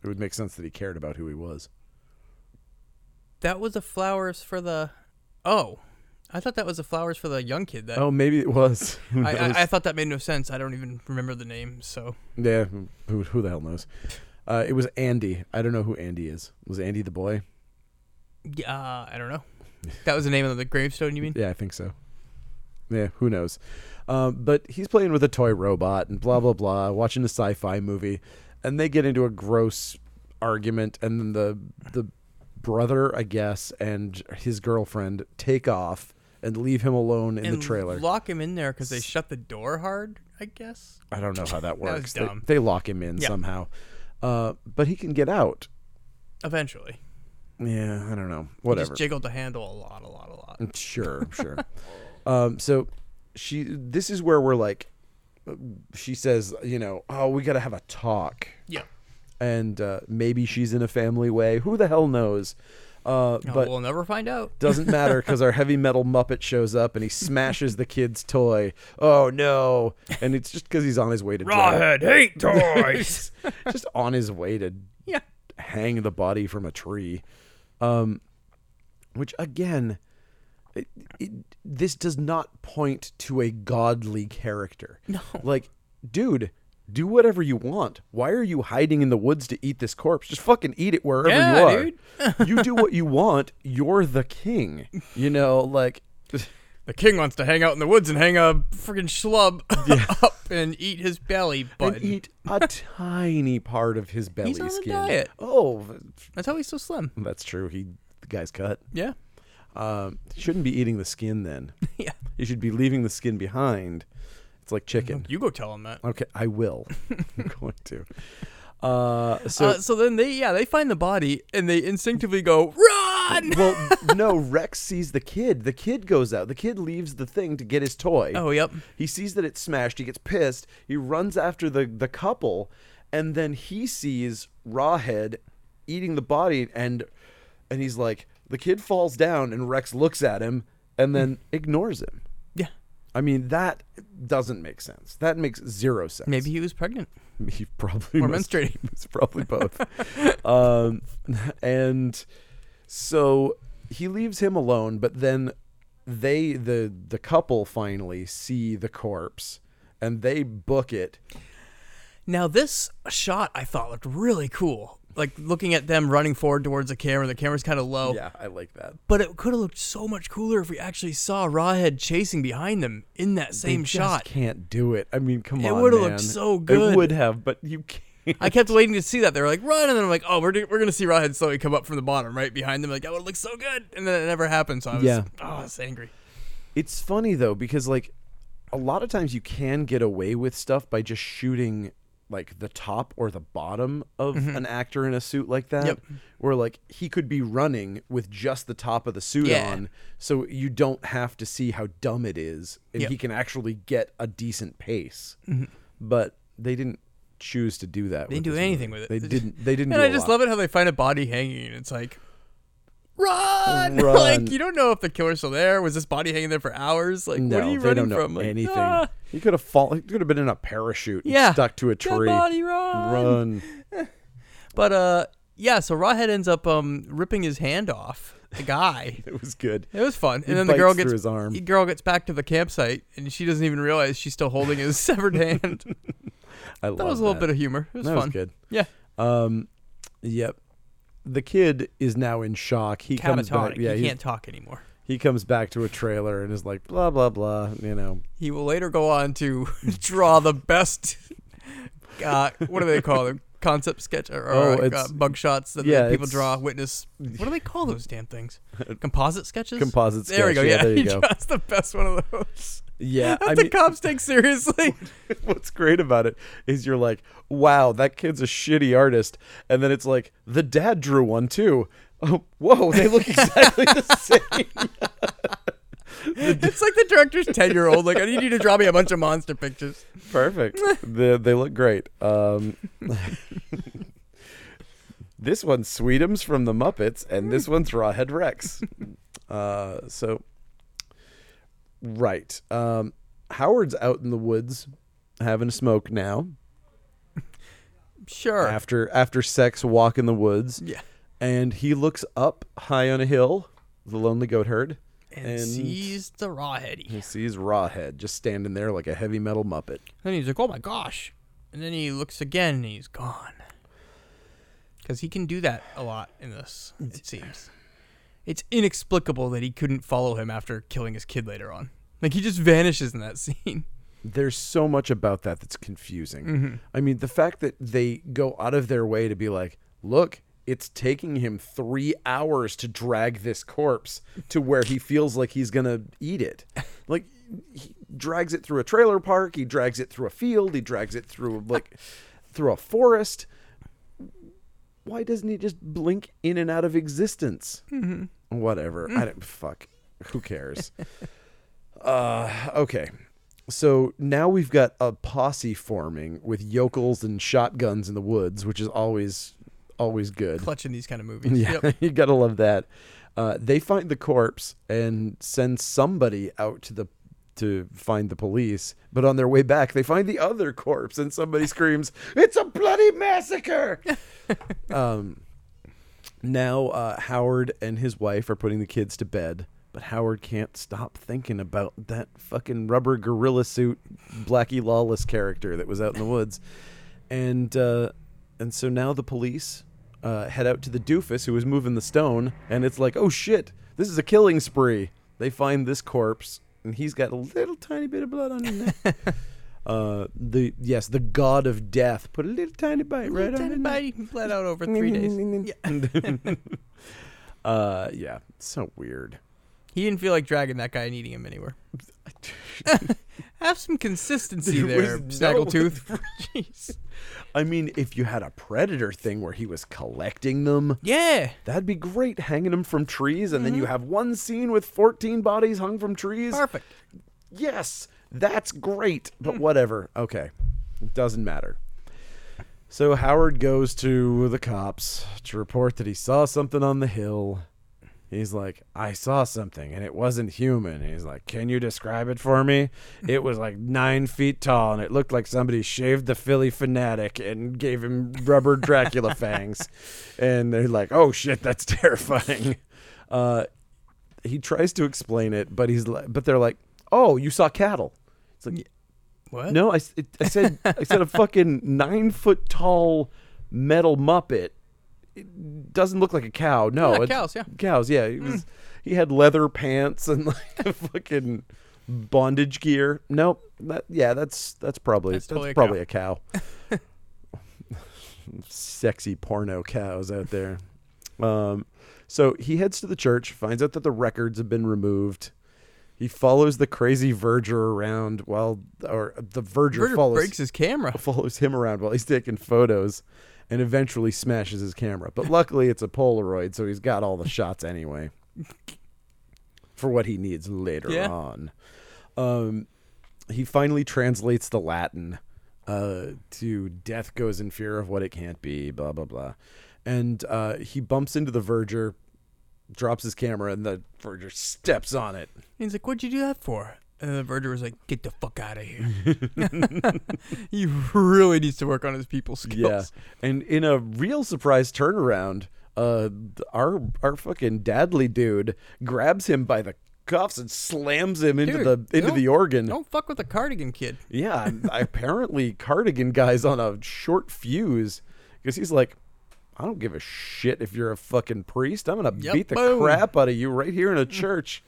it would make sense that he cared about who he was. That was the flowers for the... Oh. I thought that was the flowers for the young kid. That maybe it was. I thought that made no sense. I don't even remember the name, so... Yeah, who the hell knows? It was Andy. I don't know who Andy is. Was Andy the boy? I don't know. That was the name of the gravestone, you mean? Yeah, I think so. Yeah, who knows? But he's playing with a toy robot and blah, blah, blah, watching a sci-fi movie, and they get into a gross argument, and then the brother, I guess, and his girlfriend take off and leave him alone in the trailer. Lock him in there because they shut the door hard, I guess. I don't know how that works. That was dumb. They lock him in somehow. But he can get out. Eventually. Yeah, I don't know. Whatever. He just jiggled the handle a lot. Sure. So this is where we're like, she says, you know, oh, we got to have a talk. Yeah. And maybe she's in a family way. Who the hell knows? But we'll never find out. Doesn't matter because our heavy metal Muppet shows up and he smashes the kid's toy. Oh, no. And it's just because he's on his way to Rawhead hate toys. Just on his way to hang the body from a tree. Which, again, this does not point to a godly character. No. Like, dude, do whatever you want. Why are you hiding in the woods to eat this corpse? Just fucking eat it wherever you are. Dude. You do what you want. You're the king. You know, like... The king wants to hang out in the woods and hang a freaking schlub up and eat his belly button. And eat a tiny part of his belly skin. He's on a diet. Oh. That's how he's so slim. That's true. The guy's cut. Yeah. Shouldn't be eating the skin then. Yeah. You should be leaving the skin behind. It's like chicken. You go tell him that. Okay, I will. I'm going to. So then they find the body and they instinctively go, run! Well, no, Rex sees the kid. The kid goes out. The kid leaves the thing to get his toy. Oh, yep. He sees that it's smashed. He gets pissed. He runs after the couple, and then he sees Rawhead eating the body, and he's like, the kid falls down, and Rex looks at him and then ignores him. Yeah. I mean, that doesn't make sense. That makes zero sense. Maybe he was pregnant. He probably was. Or menstruating. It's probably both. And so he leaves him alone, but then the couple finally see the corpse, and they book it. Now, this shot I thought looked really cool. Like, looking at them running forward towards the camera. The camera's kind of low. Yeah, I like that. But it could have looked so much cooler if we actually saw Rawhead chasing behind them in that same shot. Just can't do it. I mean, come on, man. It would have looked so good. It would have, but you can't. I kept waiting to see that. They were like, run. And then I'm like, oh, we're going to see Rawhead slowly come up from the bottom right behind them. Like, that would look so good. And then it never happened. So I was, I was angry. It's funny, though, because, like, a lot of times you can get away with stuff by just shooting like the top or the bottom of an actor in a suit like that, where like he could be running with just the top of the suit on, so you don't have to see how dumb it is, and he can actually get a decent pace. Mm-hmm. But they didn't choose to do that. They didn't do anything with it. They didn't. And I just love it how they find a body hanging, and it's like, run! Like, you don't know if the killer's still there. Was this body hanging there for hours? Like, no, what are you running from? Like, anything. Ah. He could have fallen. He could have been in a parachute and stuck to a tree. Body, run! But so Rawhead ends up ripping his hand off the guy. It was good. It was fun. And then the girl gets through his arm. The girl gets back to the campsite, and she doesn't even realize she's still holding his severed hand. I love that. That was a little bit of humor. It was fun. Was good. Yeah. Yep. The kid is now in shock. He comes back. Yeah, he can't talk anymore. He comes back to a trailer and is like, blah, blah, blah, you know. He will later go on to draw the best, what do they call them? Concept sketch or bug shots that people draw, witness. What do they call those damn things? Composite sketches? Composite sketches. There we go. Yeah, there you go. That's the best one of those. Yeah. That the cops take seriously. What's great about it is you're like, wow, that kid's a shitty artist. And then it's like, the dad drew one too. Oh, whoa, they look exactly the same. It's like the director's 10-year-old. Like, I need you to draw me a bunch of monster pictures. Perfect. They look great. This one's Sweetums from the Muppets, and this one's Rawhead Rex. Right. Howard's out in the woods having a smoke now. Sure. After sex, walk in the woods. Yeah. And he looks up high on a hill, the lonely goat herd. And sees the Rawhead. He sees Rawhead just standing there like a heavy metal Muppet. And he's like, oh my gosh. And then he looks again and he's gone. Because he can do that a lot in this, it seems. It's inexplicable that he couldn't follow him after killing his kid later on. Like, he just vanishes in that scene. There's so much about that that's confusing. Mm-hmm. I mean, the fact that they go out of their way to be like, look, it's taking him 3 hours to drag this corpse to where he feels like he's going to eat it. Like, he drags it through a trailer park. He drags it through a field. He drags it through, like, through a forest. Why doesn't he just blink in and out of existence? Mm-hmm. Whatever. I don't... Fuck. Who cares? Okay. So now we've got a posse forming with yokels and shotguns in the woods, which is always good. Clutch in these kind of movies. Yeah, yep. You gotta love that. They find the corpse and send somebody out to find the police, but on their way back, they find the other corpse, and somebody screams, "It's a bloody massacre!" Now Howard and his wife are putting the kids to bed, but Howard can't stop thinking about that fucking rubber gorilla suit Blackie Lawless character that was out in the woods. And so now the police head out to the doofus who was moving the stone, and it's like, oh shit, this is a killing spree. They find this corpse, and he's got a little tiny bit of blood on his neck. The god of death put a little tiny bite right on his neck. Bled out over 3 days. Yeah. It's so weird. He didn't feel like dragging that guy and eating him anywhere. Have some consistency there, Snaggletooth. Jeez. I mean, if you had a predator thing where he was collecting them, yeah, that'd be great, hanging them from trees, and then you have one scene with 14 bodies hung from trees. Perfect. Yes, that's great, but whatever. Okay, it doesn't matter. So Howard goes to the cops to report that he saw something on the hill. He's like, I saw something, and it wasn't human. And he's like, can you describe it for me? It was like 9 feet tall, and it looked like somebody shaved the Philly Phanatic and gave him rubber Dracula fangs. And they're like, oh, shit, that's terrifying. He tries to explain it, but they're like, oh, you saw cattle. It's like, what? No, I said a fucking 9 foot tall metal Muppet. It doesn't look like a cow. No, it's cows. Yeah, cows. Yeah, he had leather pants and like fucking bondage gear. Nope. That's probably a cow. Sexy porno cows out there. So he heads to the church, finds out that the records have been removed. He follows the crazy verger around follows him around while he's taking photos. And eventually smashes his camera. But luckily, it's a Polaroid, so he's got all the shots anyway. For what he needs later on. He finally translates the Latin to death goes in fear of what it can't be, blah, blah, blah. And he bumps into the verger, drops his camera, and the verger steps on it. He's like, what'd you do that for? And the verger was like, get the fuck out of here. He really needs to work on his people skills. Yeah. And in a real surprise turnaround, our fucking dadly dude grabs him by the cuffs and slams him into the organ. Don't fuck with the cardigan kid. Yeah. Apparently cardigan guy's on a short fuse because he's like, I don't give a shit if you're a fucking priest. I'm going to beat the crap out of you right here in a church.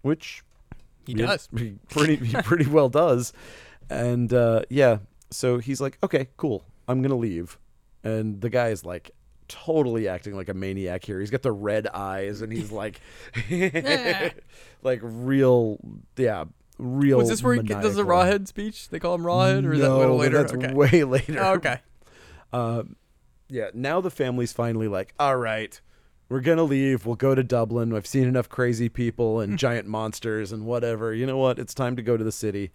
Which... He pretty well does. And so he's like, okay, cool, I'm going to leave. And the guy is like totally acting like a maniac here. He's got the red eyes and he's like, like real. Was this where he does the Rawhead speech? They call him Rawhead? Or is that a little later? That's way later. Oh, okay. Now the family's finally like, all right, we're going to leave. We'll go to Dublin. I've seen enough crazy people and giant monsters and whatever. You know what? It's time to go to the city.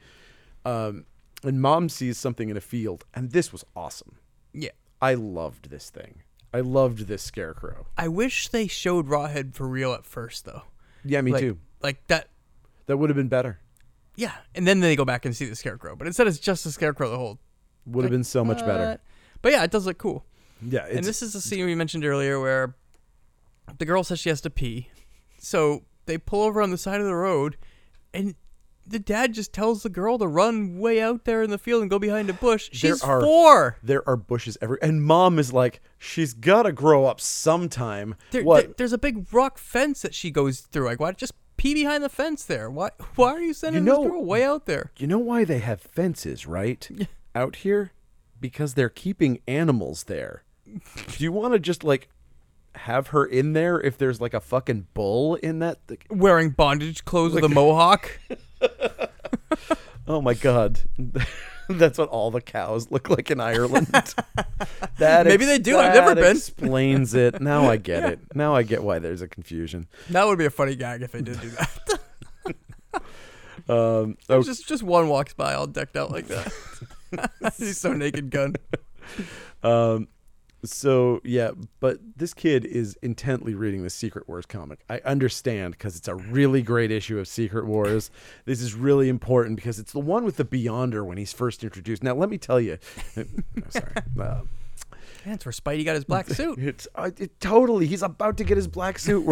And Mom sees something in a field. And this was awesome. Yeah. I loved this thing. I loved this scarecrow. I wish they showed Rawhead for real at first, though. Yeah, me too. Like that. That would have been better. Yeah. And then they go back and see the scarecrow. But instead, it's just the scarecrow the whole... Would have been so much better. But yeah, it does look cool. Yeah. And this is the scene we mentioned earlier where... The girl says she has to pee. So they pull over on the side of the road, and the dad just tells the girl to run way out there in the field and go behind a bush. She's four. There are bushes everywhere. And Mom is like, she's got to grow up sometime. There's a big rock fence that she goes through. Like, why just pee behind the fence there? Why are you sending this girl way out there? You know why they have fences, right? Yeah. Out here? Because they're keeping animals there. Do you want to just, like... have her in there if there's like a fucking bull in that wearing bondage clothes with a mohawk? Oh my god. That's what all the cows look like in Ireland. Maybe they do. I've never been. Explains it. Now I get it. Now I get why there's a confusion. That would be a funny gag if they did do that. Okay. Just one walks by all decked out like that. He's so Naked Gun. So, yeah, but this kid is intently reading the Secret Wars comic. I understand, because it's a really great issue of Secret Wars. This is really important because it's the one with the Beyonder when he's first introduced. Now, let me tell you. Sorry. That's where Spidey got his black suit. Totally. He's about to get his black suit.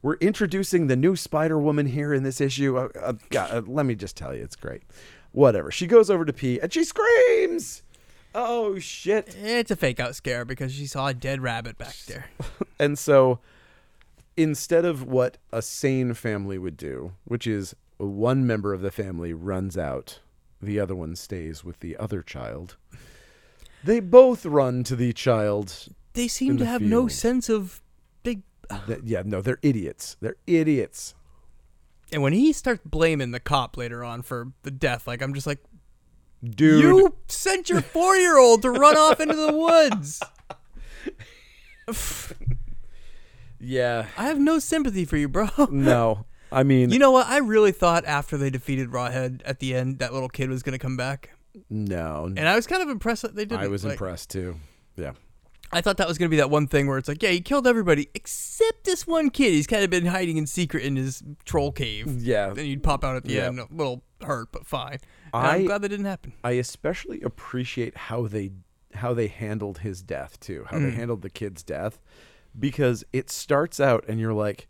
We're introducing the new Spider-Woman here in this issue. God, let me just tell you, it's great. Whatever. She goes over to pee, and she screams. Oh, shit. It's a fake-out scare because she saw a dead rabbit back there. And so instead of what a sane family would do, which is one member of the family runs out, the other one stays with the other child, they both run to the child. They seem to have field. No sense of big... Yeah, no, they're idiots. They're idiots. And when he starts blaming the cop later on for the death, like, I'm just like, dude, you sent your 4-year-old to run off into the woods. Yeah. I have no sympathy for you, bro. No. I mean, you know what? I really thought after they defeated Rawhead at the end, that little kid was going to come back. No. And I was kind of impressed that they didn't. I was impressed too. Yeah. I thought that was going to be that one thing where it's like, yeah, he killed everybody except this one kid. He's kind of been hiding in secret in his troll cave. Yeah. Then you'd pop out at the end, a little hurt, but fine. I'm glad that didn't happen. I especially appreciate how they handled his death too, how they handled the kid's death, because it starts out and you're like,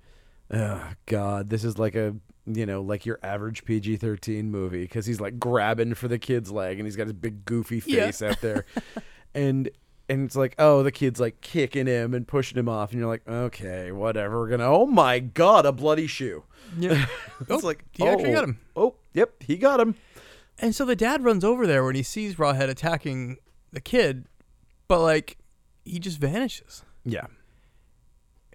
oh, God, this is like a, you know, like your average PG-13 movie, because he's like grabbing for the kid's leg and he's got his big goofy face out there. And it's like, oh, the kid's like kicking him and pushing him off. And you're like, okay, whatever. We're going to, oh, my God, a bloody shoe. Yeah. It's he actually got him. Oh, yep, he got him. And so the dad runs over there when he sees Rawhead attacking the kid, but like he just vanishes. Yeah.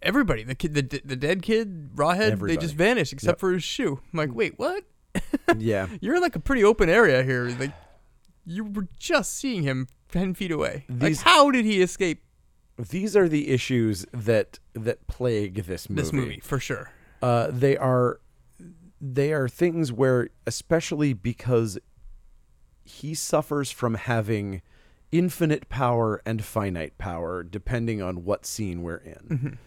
Everybody, the kid, the dead kid, Rawhead, everybody. They just vanish except for his shoe. I'm like, wait, what? Yeah. You're in like a pretty open area here. Like you were just seeing him 10 feet away. Like how did he escape? These are the issues that plague this movie. This movie, for sure. They are things where, especially because he suffers from having infinite power and finite power, depending on what scene we're in,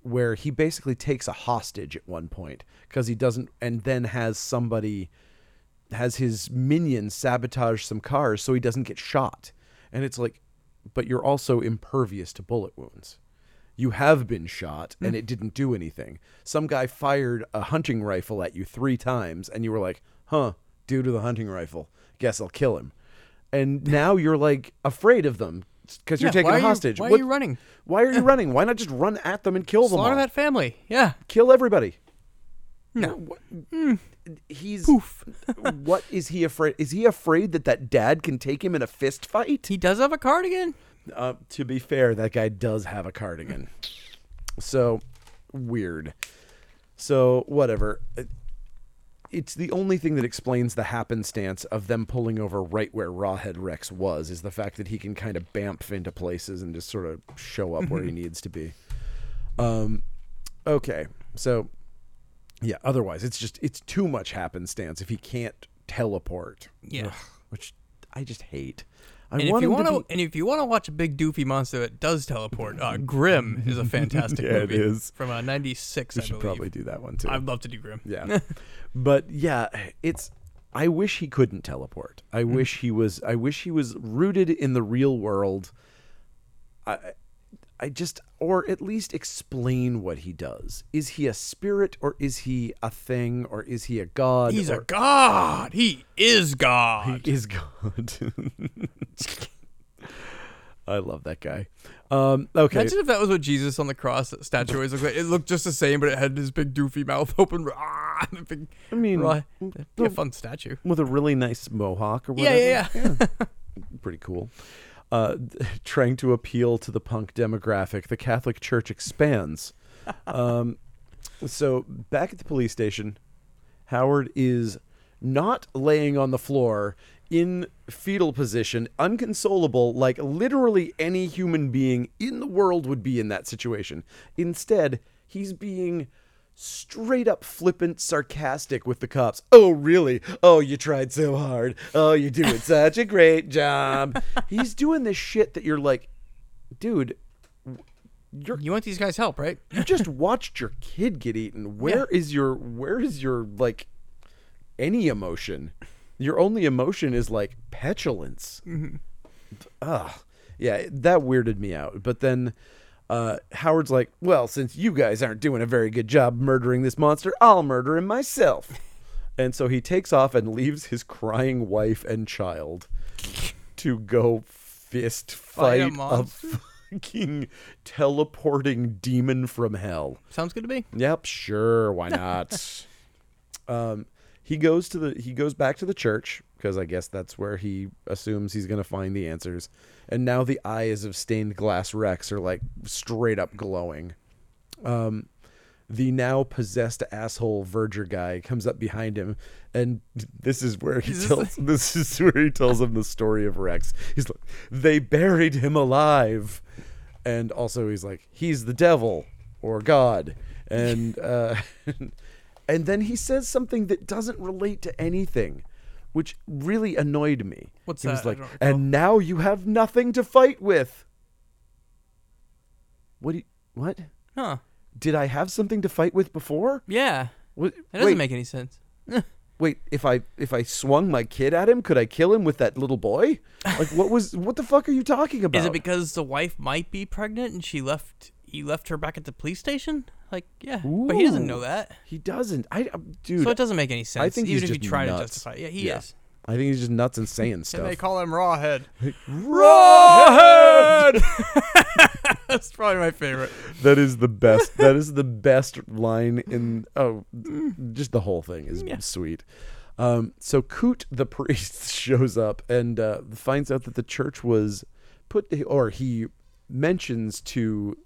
where he basically takes a hostage at one point because he doesn't, and then has his minions sabotage some cars so he doesn't get shot. And it's like, but you're also impervious to bullet wounds. You have been shot, and it didn't do anything. Some guy fired a hunting rifle at you 3 times, and you were like, huh, dude with a hunting rifle. Guess I'll kill him. And now you're, like, afraid of them because you're taking a hostage. Why are you running? Why are you running? Why not just run at them and kill them all? Slaughter that family. Yeah. Kill everybody. No. He's... Poof. What is he afraid? Is he afraid that dad can take him in a fist fight? He does have a cardigan. To be fair, that guy does have a cardigan. So, weird. So, whatever. It's the only thing that explains the happenstance of them pulling over right where Rawhead Rex was, is the fact that he can kind of bamf into places and just sort of show up where he needs to be. Okay. So, yeah, otherwise, it's too much happenstance if he can't teleport. Yeah. Ugh, which I just hate. And if you want to watch a big doofy monster that does teleport, Grimm is a fantastic movie. It is. From 96, I believe. You should probably do that one, too. I'd love to do Grimm. Yeah. But, yeah, I wish he couldn't teleport. I wish he was rooted in the real world. Or at least explain what he does. Is he a spirit, or is he a thing, or is he a god? He's a god. He is God. He is God. I love that guy. Okay. Imagine if that was what Jesus on the cross statue always looked like. It looked just the same, but it had his big doofy mouth open. A fun statue. With a really nice mohawk or whatever. Yeah. Pretty cool. Trying to appeal to the punk demographic, the Catholic Church expands. So back at the police station, Howard is not laying on the floor in fetal position, inconsolable, like literally any human being in the world would be in that situation. Instead, he's being straight up flippant, sarcastic with the cops. Oh, really? Oh, you tried so hard. Oh, you're doing such a great job. He's doing this shit that you're like, dude, you want these guys' help, right? You just watched your kid get eaten. Where is your like any emotion? Your only emotion is like petulance. Mm-hmm. Ugh. Yeah, that weirded me out. But then Howard's like, well, since you guys aren't doing a very good job murdering this monster, I'll murder him myself. And so he takes off and leaves his crying wife and child to go fist fight a fucking teleporting demon from hell. Sounds good to me. Yep, sure, why not? He goes back to the church, because I guess that's where he assumes he's going to find the answers. And now the eyes of stained glass Rex are like straight up glowing. The now possessed asshole verger guy comes up behind him, and this is where he tells him the story of Rex. He's like, they buried him alive, and also he's like, he's the devil or God, and and then he says something that doesn't relate to anything, which really annoyed me. What's that? He was like, and now you have nothing to fight with. What? Huh. Did I have something to fight with before? Yeah. What? That doesn't make any sense. Wait, if I swung my kid at him, could I kill him with that little boy? Like, what the fuck are you talking about? Is it because the wife might be pregnant and he left her back at the police station? Like, yeah. Ooh, but he doesn't know that. He doesn't. So it doesn't make any sense. I think even he's if you try nuts. To justify it. Yeah, he is. I think he's just nuts and saying stuff. And they call him Rawhead. Rawhead! That's probably my favorite. That is the best. That is the best line in... Oh, just the whole thing is sweet. So Coot the priest shows up and finds out that the church was put... Or he mentions to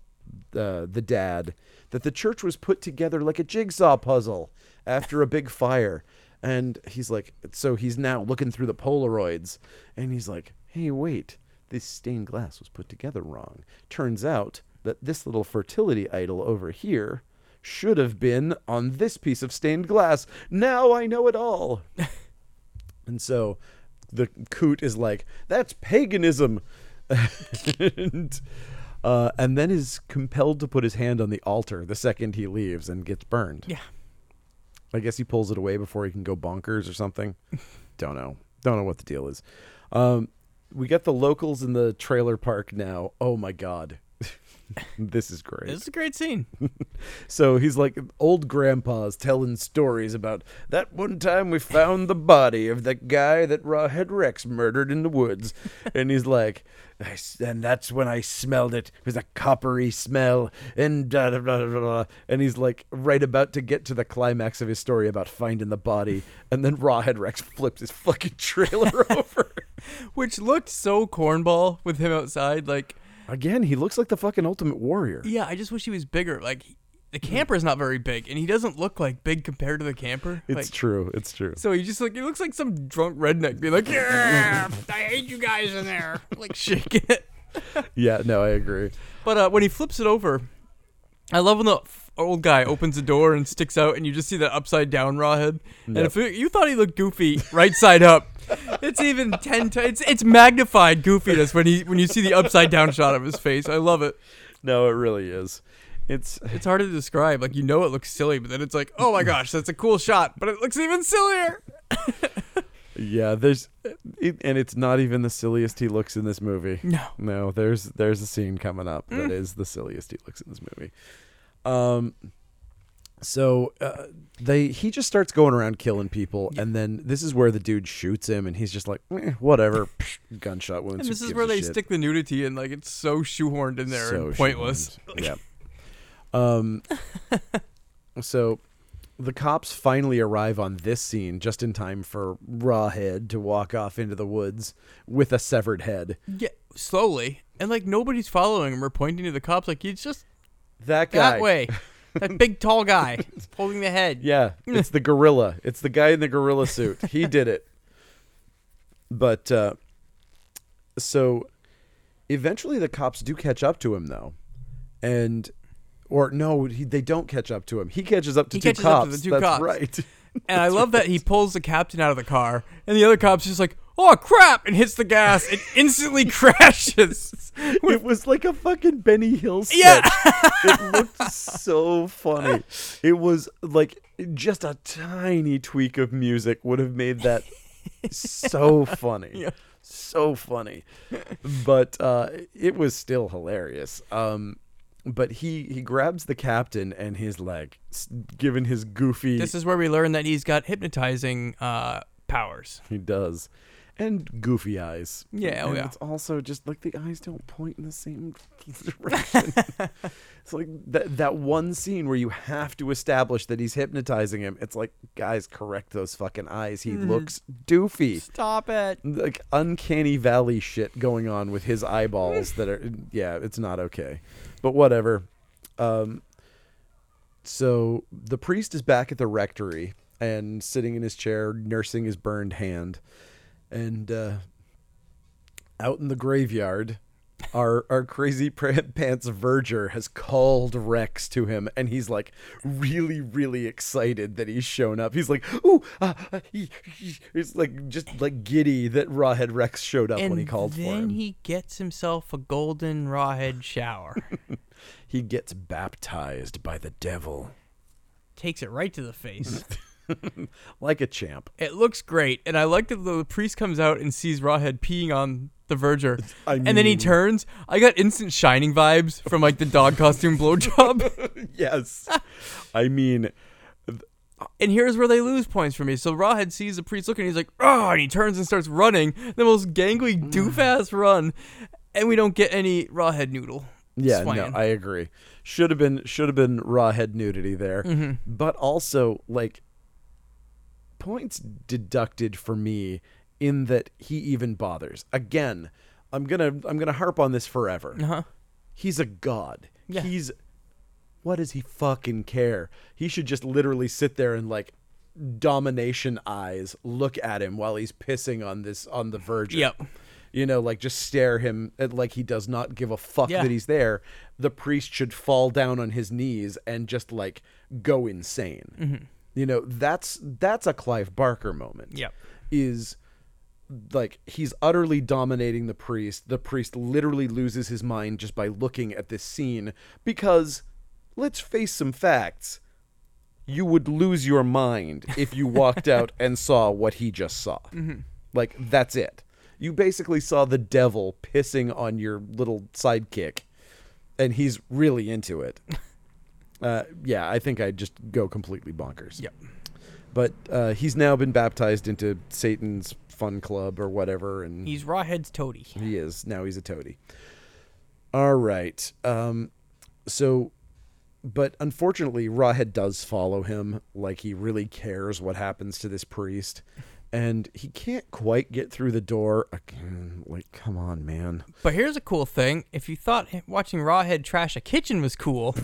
the dad that the church was put together like a jigsaw puzzle after a big fire. And he's like, so he's now looking through the Polaroids, and he's like, hey, wait, this stained glass was put together wrong. Turns out that this little fertility idol over here should have been on this piece of stained glass. Now I know it all. And so the Coot is like, that's paganism. And then is compelled to put his hand on the altar the second he leaves and gets burned. Yeah. I guess he pulls it away before he can go bonkers or something. Don't know what the deal is. We got the locals in the trailer park now. Oh, my God. This is great. This is a great scene. So he's like old grandpas telling stories about that one time we found the body of that guy that Rawhead Rex murdered in the woods. And he's like, and that's when I smelled it. It was a coppery smell. And blah, blah, blah, blah. And he's like right about to get to the climax of his story about finding the body. And then Rawhead Rex flips his fucking trailer over. Which looked so cornball with him outside, like... Again, he looks like the fucking Ultimate Warrior. Yeah, I just wish he was bigger. Like, the camper is not very big, and he doesn't look like big compared to the camper. It's true. So he looks like some drunk redneck being like, yeah, I hate you guys in there. Like, shaking it. Yeah, no, I agree. But when he flips it over, I love when the old guy opens the door and sticks out, and you just see that upside down Rawhead. Yep. And if you thought he looked goofy, right side up. It's even 10 times. It's magnified goofiness when you see the upside down shot of his face. I love it. No, it really is. It's hard to describe. Like, you know, it looks silly, but then it's like, oh my gosh, that's a cool shot, but it looks even sillier. Yeah, and it's not even the silliest he looks in this movie. No. There's a scene coming up that is the silliest he looks in this movie. So he just starts going around killing people, and then this is where the dude shoots him, and he's just like, whatever, gunshot wounds. And this is where they stick the nudity in, like it's so shoehorned in there, so and pointless. Yeah. So the cops finally arrive on this scene just in time for Rawhead to walk off into the woods with a severed head. Yeah, slowly, and like nobody's following him or pointing to the cops. Like, he's just that guy that way. That big, tall guy holding the head. Yeah, it's the gorilla. It's the guy in the gorilla suit. He did it. But, so, eventually the cops do catch up to him, though. And Or no, they don't catch up to him. He catches up to two cops. That's right. And I love that he pulls the captain out of the car, and the other cop's just like, oh, crap, and hits the gas and instantly crashes. It was like a fucking Benny Hill sketch. Yeah. It looked so funny. It was like just a tiny tweak of music would have made that so funny. Yeah. So funny. But it was still hilarious. But he grabs the captain and his leg, given his goofy... This is where we learn that he's got hypnotizing powers. He does. And goofy eyes. Yeah, oh yeah. It's also just like the eyes don't point in the same direction. It's like that one scene where you have to establish that he's hypnotizing him. It's like, guys, correct those fucking eyes. He looks doofy. Stop it. Like uncanny valley shit going on with his eyeballs that are, yeah, it's not okay. But whatever. So the priest is back at the rectory and sitting in his chair, nursing his burned hand. And out in the graveyard, our crazy pants verger has called Rex to him, and he's like really, really excited that he's shown up. He's like, ooh, he's like just like giddy that Rawhead Rex showed up when he called for him. And then he gets himself a golden rawhead shower. He gets baptized by the devil. Takes it right to the face. Like a champ. It looks great. And I like that the priest comes out and sees Rawhead peeing on the verger. I mean, and then he turns. I got instant Shining vibes from like the dog costume blowjob. Yes. I mean. And here's where they lose points for me. So Rawhead sees the priest looking. And he's like, oh, and he turns and starts running. The most gangly, doof-ass run. And we don't get any Rawhead noodle. Yeah, swaying. No, I agree. Should have been Rawhead nudity there. Mm-hmm. But also, like. Points deducted for me in that he even bothers. Again, I'm gonna harp on this forever. Uh-huh. He's a god. Yeah. What does he fucking care? He should just literally sit there and like domination eyes look at him while he's pissing on the virgin. Yep. You know, like just stare him at like he does not give a fuck that he's there. The priest should fall down on his knees and just like go insane. Mm-hmm. You know, that's a Clive Barker moment. Yeah. Is like he's utterly dominating the priest. The priest literally loses his mind just by looking at this scene because let's face some facts. You would lose your mind if you walked out and saw what he just saw. Mm-hmm. Like, that's it. You basically saw the devil pissing on your little sidekick, and he's really into it. Yeah, I think I'd just go completely bonkers. Yep. But he's now been baptized into Satan's fun club or whatever. And he's Rawhead's toady. He is. Now he's a toady. All right. But unfortunately, Rawhead does follow him. Like, he really cares what happens to this priest. And he can't quite get through the door again. Like, come on, man. But here's a cool thing. If you thought watching Rawhead trash a kitchen was cool,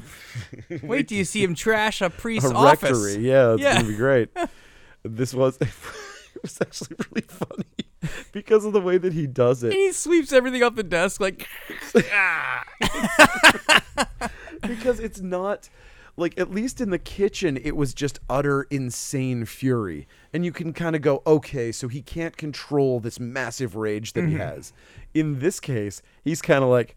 wait till you see him trash a priest's office. A rectory, yeah. It's going to be great. It was actually really funny because of the way that he does it. And he sweeps everything off the desk like, Because it's not... Like, at least in the kitchen, it was just utter insane fury. And you can kind of go, okay, so he can't control this massive rage that he has. In this case, he's kind of like,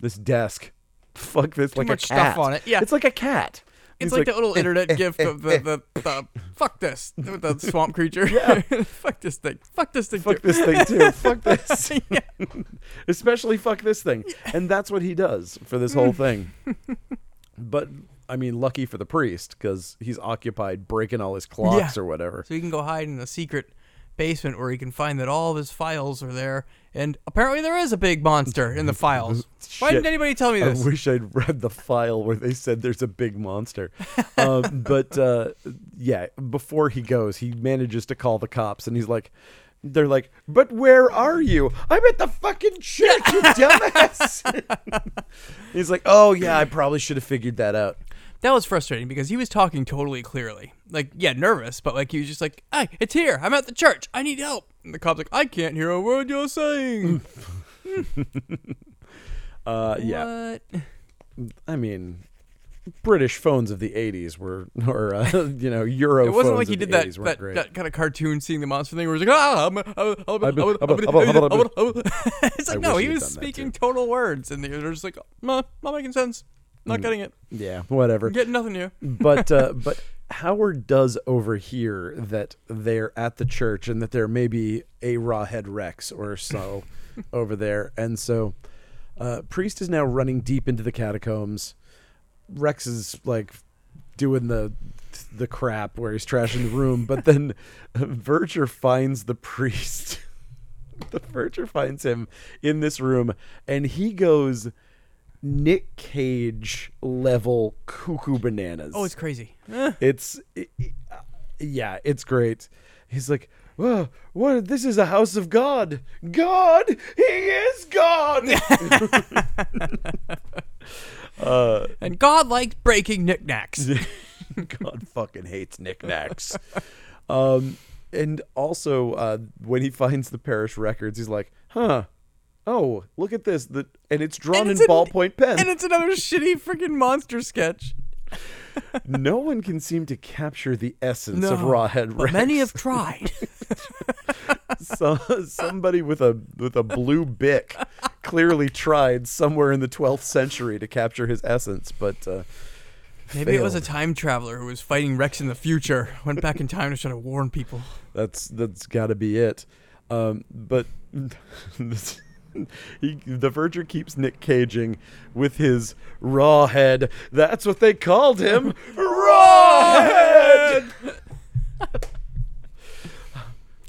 this desk. Fuck this, like a cat. Too much stuff on it, yeah. It's like a cat. It's like the little internet gif of the fuck this, the swamp creature. Yeah. Fuck this thing. Fuck this thing, fuck too. Fuck this thing, too. Fuck this. Especially fuck this thing. And that's what he does for this whole thing. But... I mean, lucky for the priest, because he's occupied breaking all his clocks or whatever. So he can go hide in a secret basement where he can find that all of his files are there. And apparently there is a big monster in the files. Why didn't anybody tell me this? I wish I'd read the file where they said there's a big monster. Before he goes, he manages to call the cops, and he's like... They're like, but where are you? I'm at the fucking church, you dumbass. He's like, oh, yeah, I probably should have figured that out. That was frustrating because he was talking totally clearly. Like, yeah, nervous, but like he was just like, hey, it's here. I'm at the church. I need help. And the cop's like, I can't hear a word you're saying. Yeah. What? I mean, British phones of the 80s were, or, you know, Euro phones of the 80s. It wasn't like he did that kind of cartoon seeing the monster thing where he was like, it's like, no, he was speaking total words, and they were just like, not making sense. Not getting it. Yeah, whatever. Getting nothing new. But Howard does overhear that they're at the church and that there may be a Rawhead Rex or so over there. And so Priest is now running deep into the catacombs. Rex is like doing the crap where he's trashing the room. But then Verger finds the priest. The Verger finds him in this room, and he goes Nick Cage level cuckoo bananas. Oh, it's crazy. Yeah, it's great. He's like, well, what? This is a house of God. God, he is God. And God likes breaking knickknacks. God fucking hates knickknacks. And also, when he finds the parish records, he's like, huh. Oh, look at this. And it's drawn in ballpoint pen. And it's another shitty freaking monster sketch. No one can seem to capture the essence of Rawhead Rex. Many have tried. So, somebody with a blue Bic clearly tried somewhere in the 12th century to capture his essence, but maybe failed. It was a time traveler who was fighting Rex in the future, went back in time to try to warn people. That's got to be it. But the Verger keeps Nick Caging with his raw head. That's what they called him. Raw head.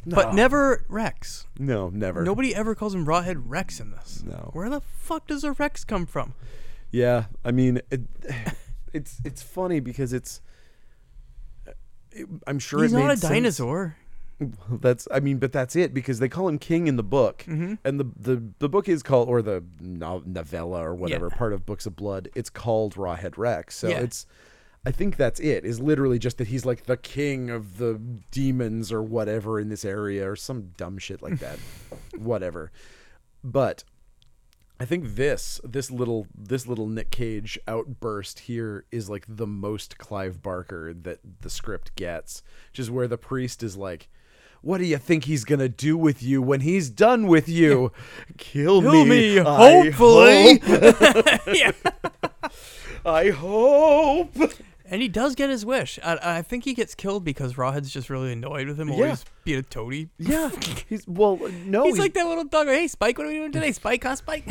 No. But never Rex. No, never. Nobody ever calls him Rawhead Rex in this. No. Where the fuck does a Rex come from? Yeah, I mean, it's funny because I'm sure he's not a dinosaur. But that's it, because they call him King in the book, mm-hmm. and the book is called, or the novella or whatever, part of Books of Blood, it's called Rawhead Rex. So it's, I think that's it, is literally just that he's like the king of the demons or whatever in this area or some dumb shit like that, whatever. But I think this little Nick Cage outburst here is like the most Clive Barker that the script gets, which is where the priest is like, what do you think he's going to do with you when he's done with you? Kill me, hopefully. I hope. And he does get his wish. I think he gets killed because Rawhead's just really annoyed with him always being a toady. Yeah. He's like that little dog. Hey, Spike, what are we doing today? Spike, huh, Spike?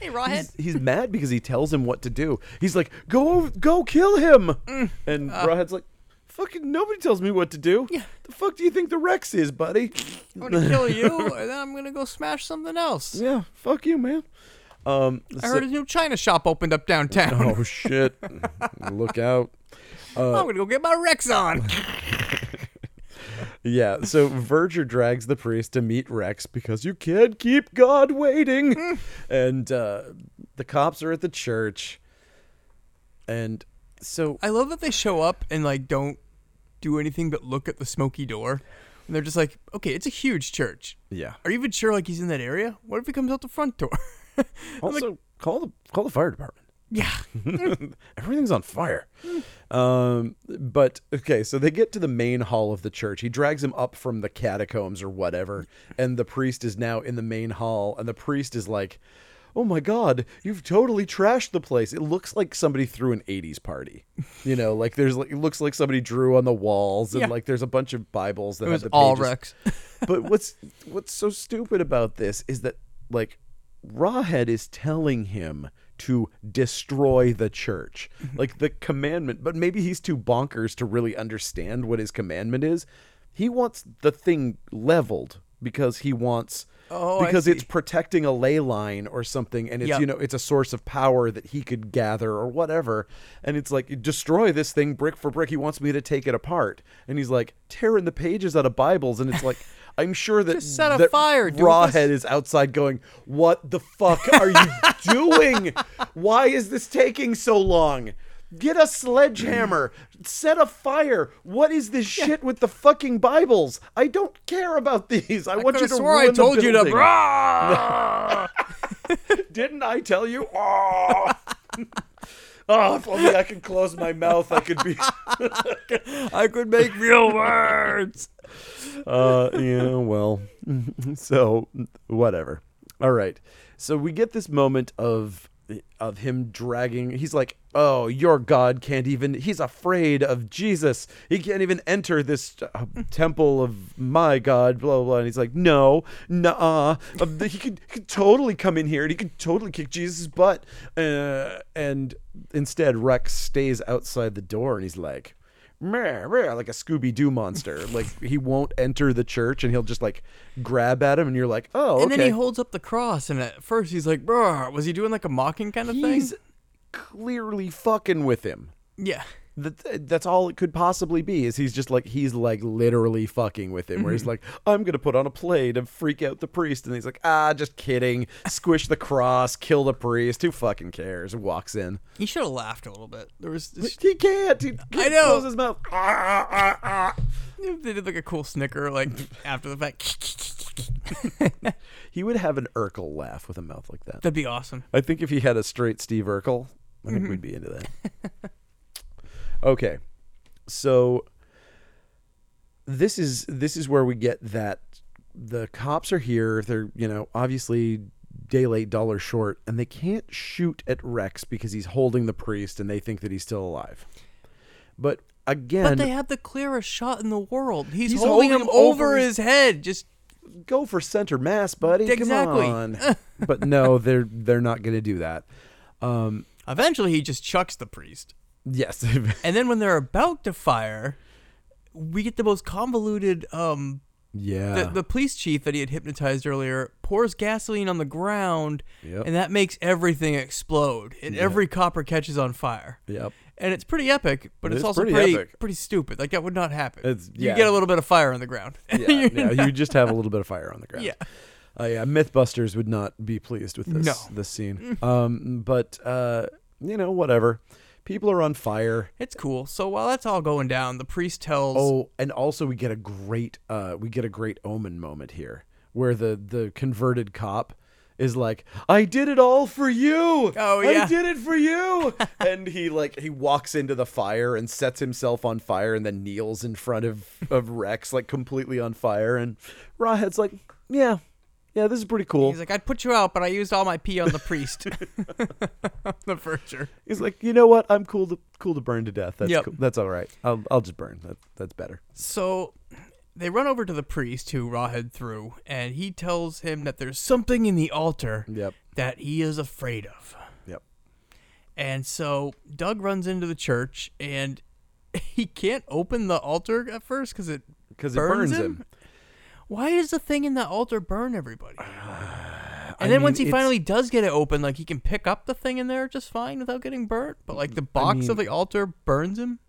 Hey, Rawhead. He's mad because he tells him what to do. He's like, go kill him. And Rawhead's like, fucking nobody tells me what to do. Yeah. The fuck do you think the Rex is, buddy? I'm going to kill you, and then I'm going to go smash something else. Yeah, fuck you, man. I heard a new China shop opened up downtown. Oh, shit. Look out. I'm going to go get my Rex on. Yeah, so Verger drags the priest to meet Rex because you can't keep God waiting. And the cops are at the church. And so I love that they show up and like don't do anything but look at the smoky door, and they're just like, okay, it's a huge church. Yeah, are you even sure like he's in that area? What if he comes out the front door? Also, like, call the fire department. Yeah, everything's on fire. But okay, so they get to the main hall of the church. He drags him up from the catacombs or whatever, and the priest is now in the main hall, and the priest is like, oh my God, you've totally trashed the place. It looks like somebody threw an 80s party. You know, like there's like, it looks like somebody drew on the walls, and like there's a bunch of Bibles that have the pages. All Rex. But what's so stupid about this is that like Rawhead is telling him to destroy the church. Like the commandment, but maybe he's too bonkers to really understand what his commandment is. He wants the thing leveled because he wants because it's protecting a ley line or something, and it's you know, it's a source of power that he could gather or whatever. And it's like, destroy this thing brick for brick. He wants me to take it apart, and he's like tearing the pages out of Bibles, and it's like, I'm sure that, just set a fire, Rawhead is outside going, what the fuck are you doing? Why is this taking so long? Get a sledgehammer. Set a fire. What is this shit with the fucking Bibles? I don't care about these. I want you to ruin the building. I could have swore I told you to. Didn't I tell you? Oh, if only I could close my mouth, I could be... I could make real words. Yeah, well, so whatever. All right. So we get this moment of him dragging. He's like, oh, your God can't even... He's afraid of Jesus. He can't even enter this temple of my God, blah, blah, blah. And he's like, no, nah. He could totally come in here and he could totally kick Jesus' butt. And instead, Rex stays outside the door and he's like, meh, meh, like a Scooby-Doo monster. Like, he won't enter the church and he'll just, like, grab at him and you're like, oh, okay. And then he holds up the cross and at first he's like, bruh, was he doing, like, a mocking kind of thing? He's clearly fucking with him. Yeah. That's all it could possibly be, is he's just like, he's like literally fucking with him, where he's like, I'm going to put on a play to freak out the priest. And he's like, ah, just kidding. Squish the cross, kill the priest. Who fucking cares? Walks in. He should have laughed a little bit. There was this... He can't. He I know. Close his mouth. They did like a cool snicker, like after the fact. He would have an Urkel laugh with a mouth like that. That'd be awesome. I think if he had a straight Steve Urkel, I think we'd be into that. Okay, so this is where we get that the cops are here. They're, you know, obviously day late, dollar short, and they can't shoot at Rex because he's holding the priest, and they think that he's still alive. But again, but they have the clearest shot in the world. He's holding him over his head. Just go for center mass, buddy. Exactly. Come on. But no, they're not going to do that. Eventually, he just chucks the priest. Yes. And then when they're about to fire, we get the most convoluted, the police chief that he had hypnotized earlier pours gasoline on the ground, and that makes everything explode, and every copper catches on fire. Yep. And it's pretty epic, but it's also pretty stupid. Like, that would not happen. You get a little bit of fire on the ground. Yeah, you just have a little bit of fire on the ground. Yeah. Mythbusters would not be pleased with this scene. But you know, whatever. People are on fire. It's cool. So while that's all going down, the priest tells... Oh, and also we get a great Omen moment here, where the converted cop is like, I did it all for you! Oh, yeah. I did it for you! And he walks into the fire and sets himself on fire and then kneels in front of Rex, like, completely on fire. And Rawhead's like, yeah, this is pretty cool. He's like, I'd put you out, but I used all my pee on the priest. The verger. He's like, you know what? I'm cool to burn to death. That's cool. That's all right. I'll just burn. That's better. So they run over to the priest who Rawhead threw, and he tells him that there's something in the altar that he is afraid of. Yep. And so Doug runs into the church, and he can't open the altar at first because it burns him. Why does the thing in the altar burn everybody? And then once he finally does get it open, like, he can pick up the thing in there just fine without getting burnt. But, like, the box of the altar burns him.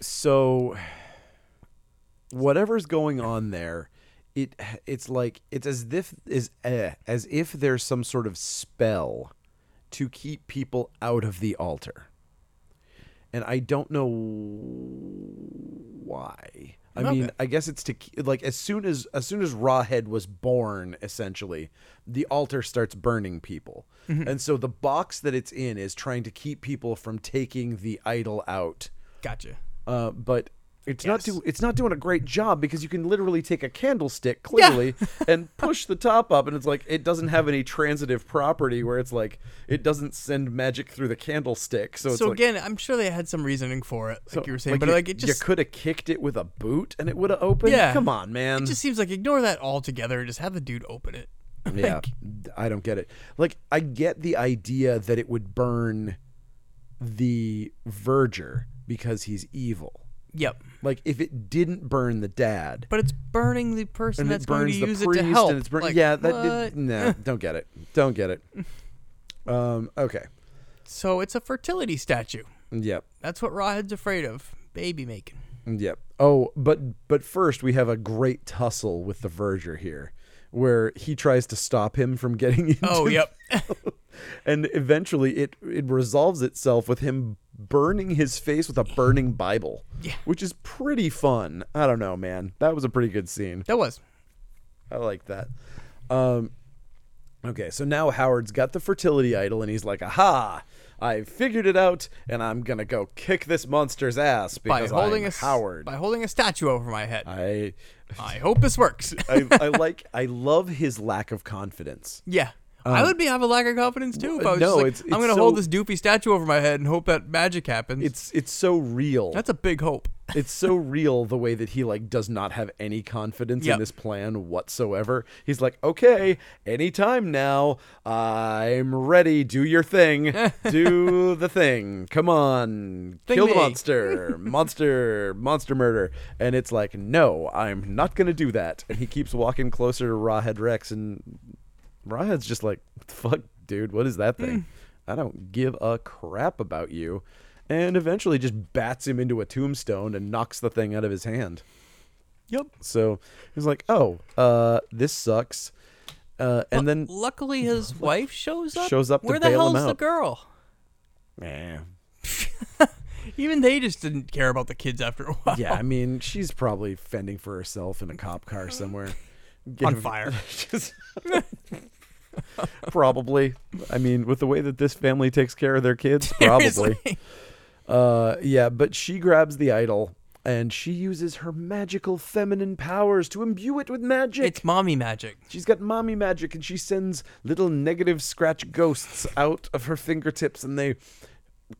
So whatever's going on there, it's like, it's as if there's some sort of spell to keep people out of the altar. And I don't know why. I mean, I guess it's to, like, as soon as Rawhead was born, essentially, the altar starts burning people. And so the box that it's in is trying to keep people from taking the idol out. Gotcha. But it's not doing a great job, because you can literally take a candlestick, clearly, and push the top up, and it's like, it doesn't have any transitive property where it's like, it doesn't send magic through the candlestick. So it's like, again, I'm sure they had some reasoning for it, like you were saying, like, but it just... You could have kicked it with a boot and it would have opened? Yeah. Come on, man. It just seems like, ignore that altogether and just have the dude open it. Yeah, I don't get it. Like, I get the idea that it would burn the verger because he's evil. Yep. Like, if it didn't burn the dad. But it's burning the person that's going to use it to help. And it's burning, like, don't get it. Don't get it. Okay. So it's a fertility statue. Yep. That's what Rawhead's afraid of. Baby making. Yep. Oh, but first we have a great tussle with the verger here, where he tries to stop him from getting into... Oh, yep. And eventually it resolves itself with him burning his face with a burning Bible, which is pretty fun. I don't know, man. That was a pretty good scene. That was. I like that. Okay, so now Howard's got the fertility idol, and he's like, aha, I figured it out, and I'm going to go kick this monster's ass because I'm Howard. By holding a statue over my head. I hope this works. I love his lack of confidence. Yeah. I would have a lack of confidence, too, if I was I'm going to hold this doofy statue over my head and hope that magic happens. It's so real. That's a big hope. It's so real the way that he does not have any confidence in this plan whatsoever. He's like, okay, anytime now, I'm ready. Do your thing. Do the thing. Come on. Kill the monster. Monster murder. And it's like, no, I'm not going to do that. And he keeps walking closer to Rawhead Rex, and Rawhead's just like, fuck, dude, what is that thing? I don't give a crap about you. And eventually just bats him into a tombstone and knocks the thing out of his hand. Yep. So he's like, oh, this sucks. And then luckily his wife shows up. Where the hell's the girl? Man. Even they just didn't care about the kids after a while. Yeah, I mean, she's probably fending for herself in a cop car somewhere. On fire. Probably. I mean, with the way that this family takes care of their kids, probably. Yeah, but she grabs the idol and she uses her magical feminine powers to imbue it with magic. It's mommy magic. She's got mommy magic, and she sends little negative scratch ghosts out of her fingertips, and they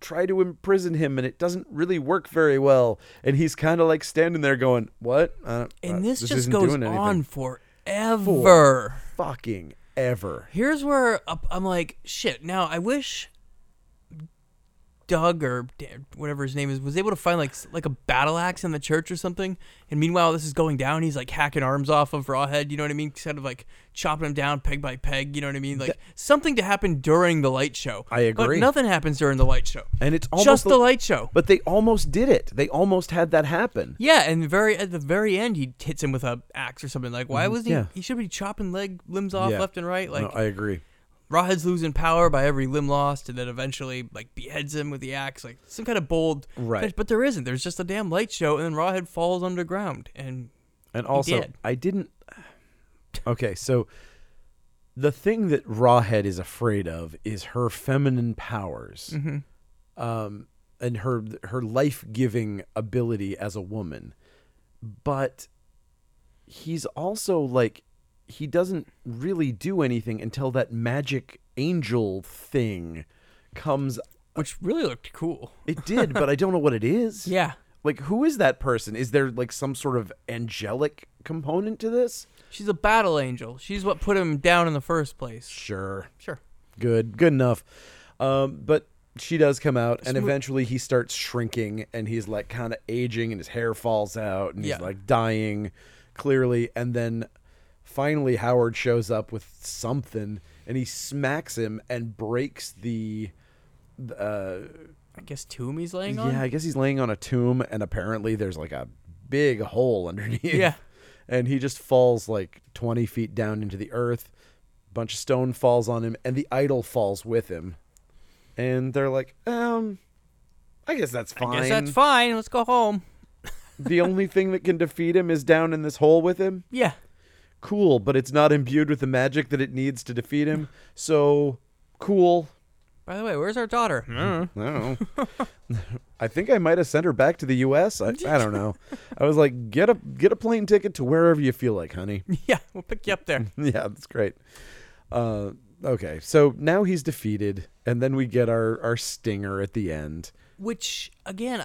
try to imprison him, and it doesn't really work very well. And he's kind of standing there going, what? And this just goes on forever. Fucking ever. Here's where I'm like, shit. Now I wish Doug or whatever his name is was able to find like a battle axe in the church or something. And meanwhile, this is going down. He's hacking arms off of Rawhead. You know what I mean? Instead of chopping him down peg by peg. You know what I mean? Something to happen during the light show. I agree. But nothing happens during the light show. And it's almost just the light show. But they almost did it. They almost had that happen. Yeah, and at the very end, he hits him with an axe or something. Why was he? Yeah. He should be chopping limbs off left and right. No, I agree. Rawhead's losing power by every limb lost, and then eventually beheads him with the axe, some kind of bold finish. But there isn't. There's just a damn light show, and then Rawhead falls underground, and also dead. Okay, so the thing that Rawhead is afraid of is her feminine powers, and her life-giving ability as a woman, but he's also he doesn't really do anything until that magic angel thing comes. Which really looked cool. It did, but I don't know what it is. Yeah. Who is that person? Is there, some sort of angelic component to this? She's a battle angel. She's what put him down in the first place. Sure. Good enough. But she does come out, and eventually he starts shrinking, and he's, kind of aging, and his hair falls out, and he's, dying, clearly, and then finally, Howard shows up with something, and he smacks him and breaks the I guess tomb he's laying on? Yeah, I guess he's laying on a tomb, and apparently there's a big hole underneath. Yeah. And he just falls 20 feet down into the earth. A bunch of stone falls on him, and the idol falls with him. And they're like, I guess that's fine. Let's go home. The only thing that can defeat him is down in this hole with him? Yeah. Cool, but it's not imbued with the magic that it needs to defeat him. So, cool. By the way, where's our daughter? I don't know. I think I might have sent her back to the U.S. I don't know. I was like, get a plane ticket to wherever you feel like, honey. Yeah, we'll pick you up there. Yeah, that's great. Okay, so now he's defeated, and then we get our stinger at the end. Which, again,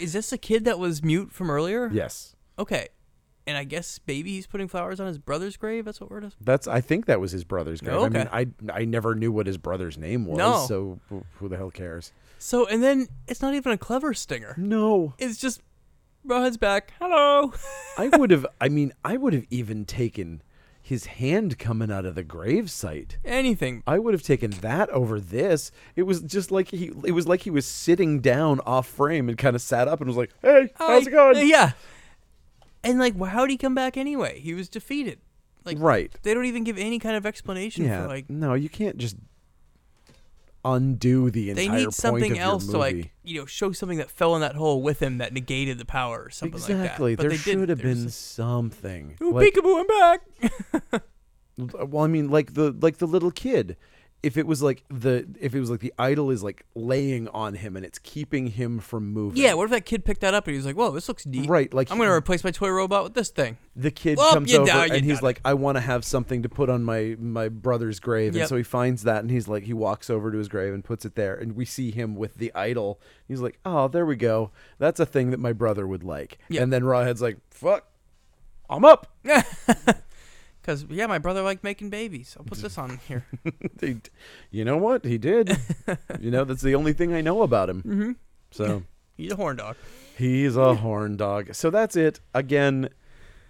is this a kid that was mute from earlier? Yes. Okay. And I guess maybe he's putting flowers on his brother's grave. That's what we're doing. I think that was his brother's grave. Oh, okay. I mean, I never knew what his brother's name was, so who the hell cares? So, and then it's not even a clever stinger. No. It's just Rawhead's back. Hello. I would have even taken his hand coming out of the gravesite. Anything. I would have taken that over this. It was just he was sitting down off frame and kind of sat up and was like, hey, how's it going? Yeah. And, how'd he come back anyway? He was defeated. Right. They don't even give any kind of explanation for, No, you can't just undo the entire point of your movie. They need something else to, show something that fell in that hole with him that negated the power or something like that. Exactly. There should have been something. Ooh, peekaboo, I'm back. Well, I mean, like the little kid. If it was like the idol is like laying on him and it's keeping him from moving. Yeah, what if that kid picked that up and he was like, "Whoa, this looks neat." Right, like I'm going to replace my toy robot with this thing. The kid comes over and he's like, "I want to have something to put on my brother's grave." Yep. And so he finds that and he's like, he walks over to his grave and puts it there. And we see him with the idol. He's like, "Oh, there we go. That's a thing that my brother would like." Yep. And then Rawhead's like, "Fuck, I'm up." Because, yeah, my brother liked making babies. I'll put this on here. You know what? He did. You know, that's the only thing I know about him. Mm-hmm. So he's a horn dog. He's a horn dog. So that's it. Again,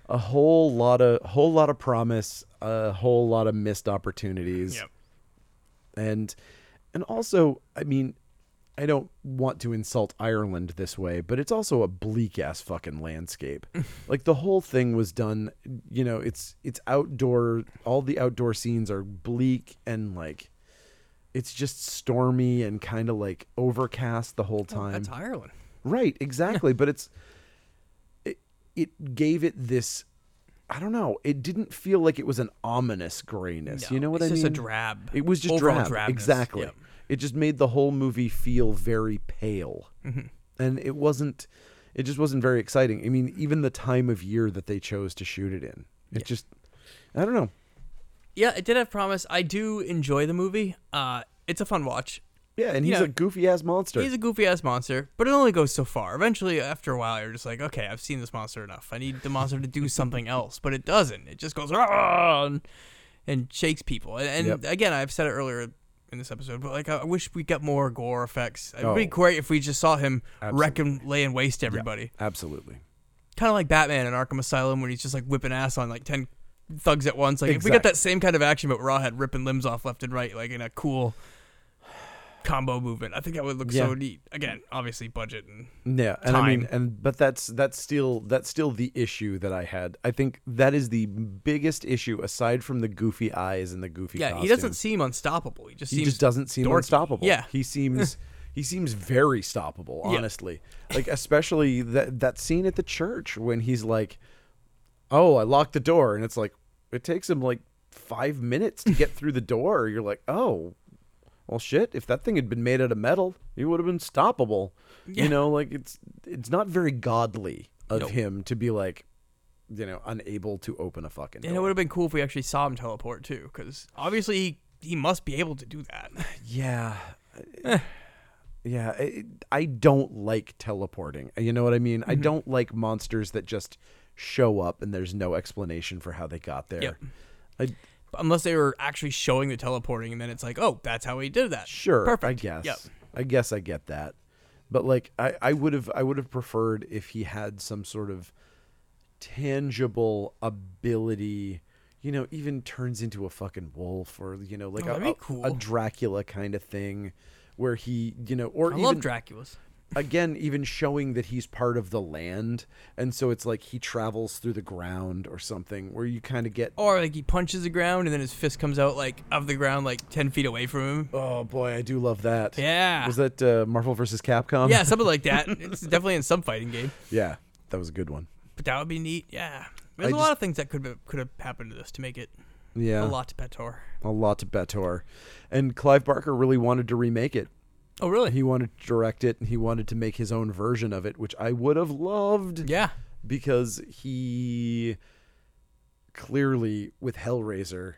a whole lot of promise, a whole lot of missed opportunities. Yep. And also, I mean, I don't want to insult Ireland this way, but it's also a bleak ass fucking landscape. Like the whole thing was done, you know, it's outdoor. All the outdoor scenes are bleak and like, it's just stormy and kind of like overcast the whole time. Oh, that's Ireland. Right. Exactly. But it gave it this, I don't know. It didn't feel like it was an ominous grayness. No, you know what I mean? It's just a drab. It was just drab. Drabness. Exactly. Yep. It just made the whole movie feel very pale. Mm-hmm. And it just wasn't very exciting. I mean, even the time of year that they chose to shoot it in, it just, I don't know. Yeah, it did have promise. I do enjoy the movie. It's a fun watch. Yeah, and he's a goofy-ass monster. He's a goofy-ass monster, but it only goes so far. Eventually, after a while, you're just like, okay, I've seen this monster enough. I need the monster to do something else, but it doesn't. It just goes, and shakes people. And again, I've said it earlier in this episode, but like I wish we got more gore effects. It'd be great if we just saw him laying waste everybody. Yeah, absolutely. Kind of like Batman in Arkham Asylum when he's just like whipping ass on like 10 thugs at once. Like if we got that same kind of action, but Rawhead ripping limbs off left and right, like in a cool combo movement, I think that would look so neat. Again, obviously budget and time. I mean, but that's still the issue that I had. I think that is the biggest issue aside from the goofy eyes and the goofy costume. He doesn't seem unstoppable. He just doesn't seem dorky. Unstoppable. Yeah, he seems very stoppable, honestly. Yeah. Like especially that scene at the church when he's like, "Oh, I locked the door," and it's like it takes him like 5 minutes to get through the door. You're like, "Oh, well, shit, if that thing had been made out of metal, he would have been stoppable." Yeah. You know, like it's not very godly of him to be like, you know, unable to open a fucking door. And it would have been cool if we actually saw him teleport too, because obviously he must be able to do that. Yeah. Yeah. I don't like teleporting. You know what I mean? Mm-hmm. I don't like monsters that just show up and there's no explanation for how they got there. Yep. Unless they were actually showing the teleporting, and then it's like, oh, that's how he did that. Sure, perfect. I guess. Yep. I guess I get that, but like, I would have preferred if he had some sort of tangible ability. You know, even turns into a fucking wolf, or you know, like that'd be cool. A Dracula kind of thing, where he, you know, or I love Draculas. Again, even showing that he's part of the land, and so it's like he travels through the ground or something, where you kind of get, or like he punches the ground and then his fist comes out like of the ground like 10 feet away from him. Oh boy, I do love that. Yeah, was that Marvel versus Capcom? Yeah, something like that. It's definitely in some fighting game. Yeah, that was a good one. But that would be neat. Yeah, there's a lot of things that could have happened to this to make it. Yeah, a lot to Betor, and Clive Barker really wanted to remake it. Oh, really? He wanted to direct it, and he wanted to make his own version of it, which I would have loved. Yeah. Because he clearly, with Hellraiser,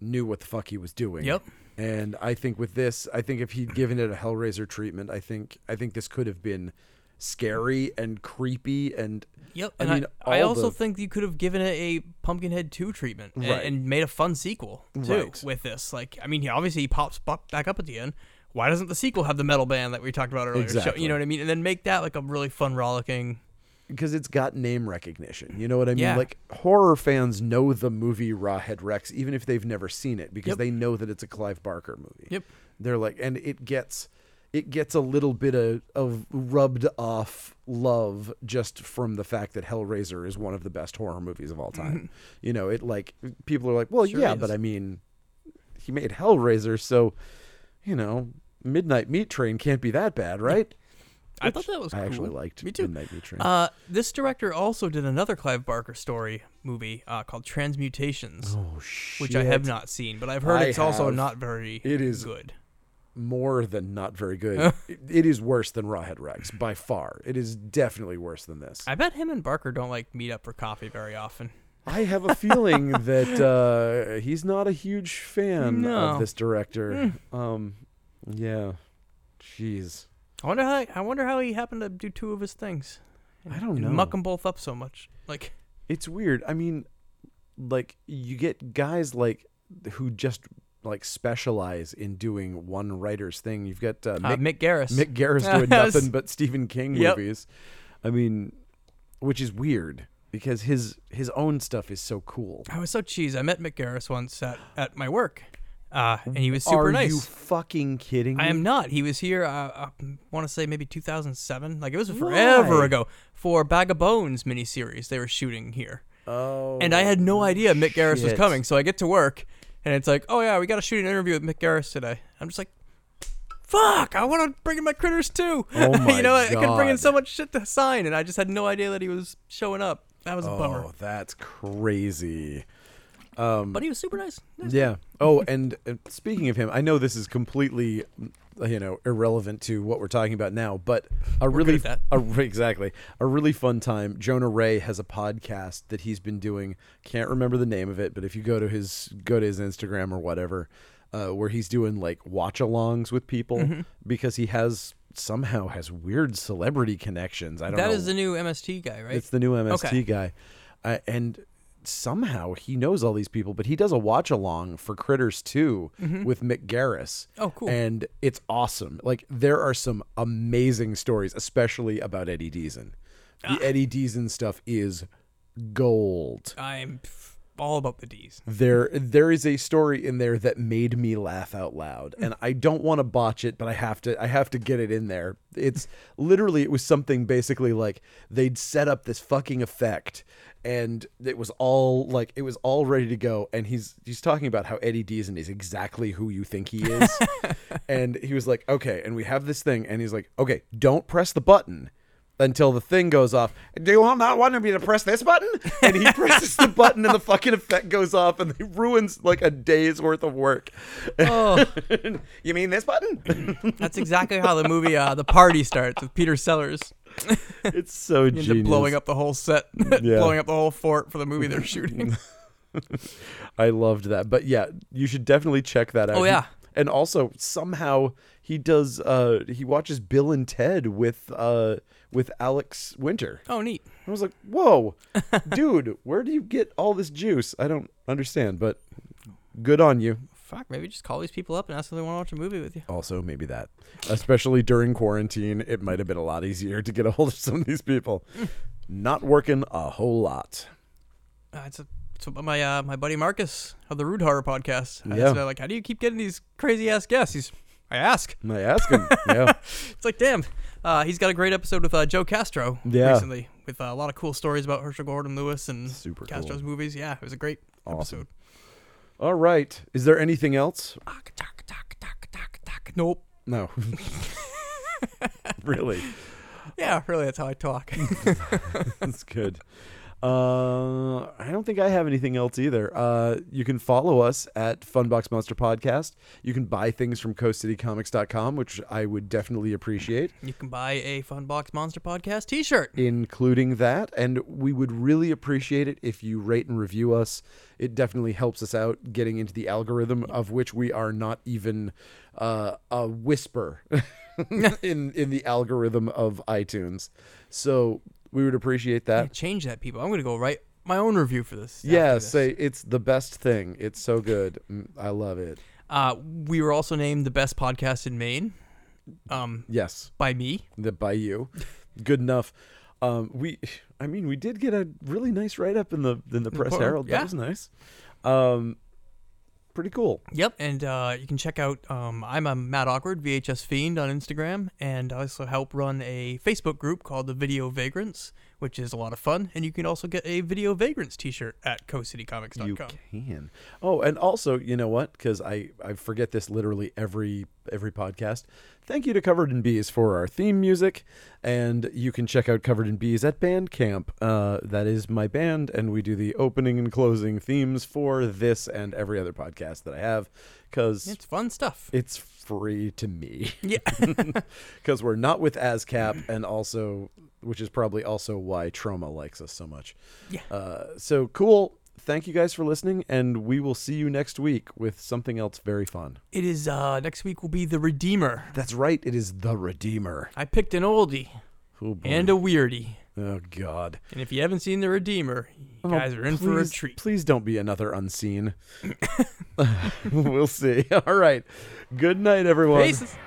knew what the fuck he was doing. Yep. And I think with this, I think if he'd given it a Hellraiser treatment, I think this could have been scary and creepy and... Yep, and I also think you could have given it a Pumpkinhead 2 treatment and made a fun sequel, too, with this. Like, I mean, he obviously pops back up at the end. Why doesn't the sequel have the metal band that we talked about earlier? Exactly. You know what I mean? And then make that like a really fun, rollicking. Because it's got name recognition. You know what I mean? Yeah. Like horror fans know the movie Rawhead Rex, even if they've never seen it, because they know that it's a Clive Barker movie. Yep. They're like, and it gets a little bit of rubbed off love just from the fact that Hellraiser is one of the best horror movies of all time. Mm-hmm. You know, it like people are like, well, sure but I mean, he made Hellraiser, so. You know, Midnight Meat Train can't be that bad, right? I thought that was cool. I actually liked Midnight Meat Train. This director also did another Clive Barker story movie called Transmutations, which I have not seen, but I've heard also not very good. It is good. More than not very good. It is worse than Rawhead Rex, by far. It is definitely worse than this. I bet him and Barker don't meet up for coffee very often. I have a feeling that he's not a huge fan of this director. Yeah. Jeez. I wonder how he happened to do two of his things. I don't know. Muck them both up so much. It's weird. I mean, you get guys who just specialize in doing one writer's thing. You've got Mick Garris. Mick Garris doing nothing but Stephen King movies. I mean, which is weird because his own stuff is so cool. I was so cheesy. I met Mick Garris once at my work. And he was super nice. Are you fucking kidding me? I am not. He was here, I want to say maybe 2007. It was forever ago for Bag of Bones miniseries they were shooting here. Oh. And I had no idea Mick Garris was coming. So I get to work and it's we got to shoot an interview with Mick Garris today. I'm just fuck, I want to bring in my critters too. Oh my God. I could bring in so much shit to sign and I just had no idea that he was showing up. That was a bummer. Oh, that's crazy. But he was super nice. Yeah. Oh, and speaking of him, I know this is completely, irrelevant to what we're talking about now, but a really fun time. Jonah Ray has a podcast that he's been doing. Can't remember the name of it, but if you go to his Instagram or whatever, where he's doing watch-alongs with people because he somehow has weird celebrity connections. I don't know. That is the new MST guy, right? It's the new MST guy, and. Somehow he knows all these people, but he does a watch along for Critters 2 with Mick Garris. Oh, cool. And it's awesome. There are some amazing stories, especially about Eddie Deezen. The Eddie Deezen stuff is gold. I'm all about the D's. There is a story in there that made me laugh out loud, and I don't want to botch it, but I have to get it in there. It's literally, it was something basically they'd set up this fucking effect, and it was all ready to go, and he's talking about how Eddie Deezen is exactly who you think he is, and he was okay, and we have this thing, and he's okay, don't press the button until the thing goes off. Do you not want me to press this button? And he presses the button and the fucking effect goes off and it ruins a day's worth of work. Oh. You mean this button? That's exactly how the movie The Party starts with Peter Sellers. It's so genius. Blowing up the whole set. Yeah. Blowing up the whole fort for the movie they're shooting. I loved that. But yeah, you should definitely check that out. Oh yeah. And also somehow he does he watches Bill and Ted with Alex Winter. Oh, neat. I was whoa, dude, where do you get all this juice? I don't understand, but good on you. Fuck, maybe just call these people up and ask if they want to watch a movie with you. Also, maybe that. Especially during quarantine, it might have been a lot easier to get a hold of some of these people. Not working a whole lot. It's my buddy Marcus of the Rude Horror Podcast. Yeah. How do you keep getting these crazy-ass guests? I ask him, yeah. It's damn. He's got a great episode with Joe Castro recently with a lot of cool stories about Herschel Gordon Lewis and super Castro's cool movies. Yeah, it was a great episode. All right. Is there anything else? Nope. No. Really? Yeah, really. That's how I talk. That's good. I don't think I have anything else either. You can follow us at Funbox Monster Podcast. You can buy things from coastcitycomics.com, which I would definitely appreciate. You can buy a Funbox Monster Podcast t-shirt. Including that. And we would really appreciate it if you rate and review us. It definitely helps us out getting into the algorithm, of which we are not even a whisper in the algorithm of iTunes. So we would appreciate that. Yeah, change that, people. I'm going to go write my own review for this. Yeah, say it's the best thing. It's so good. I love it. We were also named the best podcast in Maine. Yes. By me. By you. Good enough. We did get a really nice write-up in the Press Herald. Yeah. That was nice. Pretty cool. Yep, and you can check out I'm a Matt Awkward VHS Fiend on Instagram, and I also help run a Facebook group called the Video Vagrants, which is a lot of fun, and you can also get a Video Vagrants t-shirt at coastcitycomics.com. You can. Oh, and also, you know what? Because I forget this literally every podcast. Thank you to Covered in Bees for our theme music, and you can check out Covered in Bees at Bandcamp. That is my band, and we do the opening and closing themes for this and every other podcast that I have, because it's fun stuff. It's free to me. Yeah. Because we're not with ASCAP, and also, which is probably also why Troma likes us so much. Yeah. So cool. Thank you guys for listening, and we will see you next week with something else very fun. It is, next week will be The Redeemer. That's right. It is The Redeemer. I picked an oldie and a weirdie. Oh, God. And if you haven't seen The Redeemer, you guys are in for a treat. Please don't be another unseen. We'll see. All right. Good night, everyone. Faces.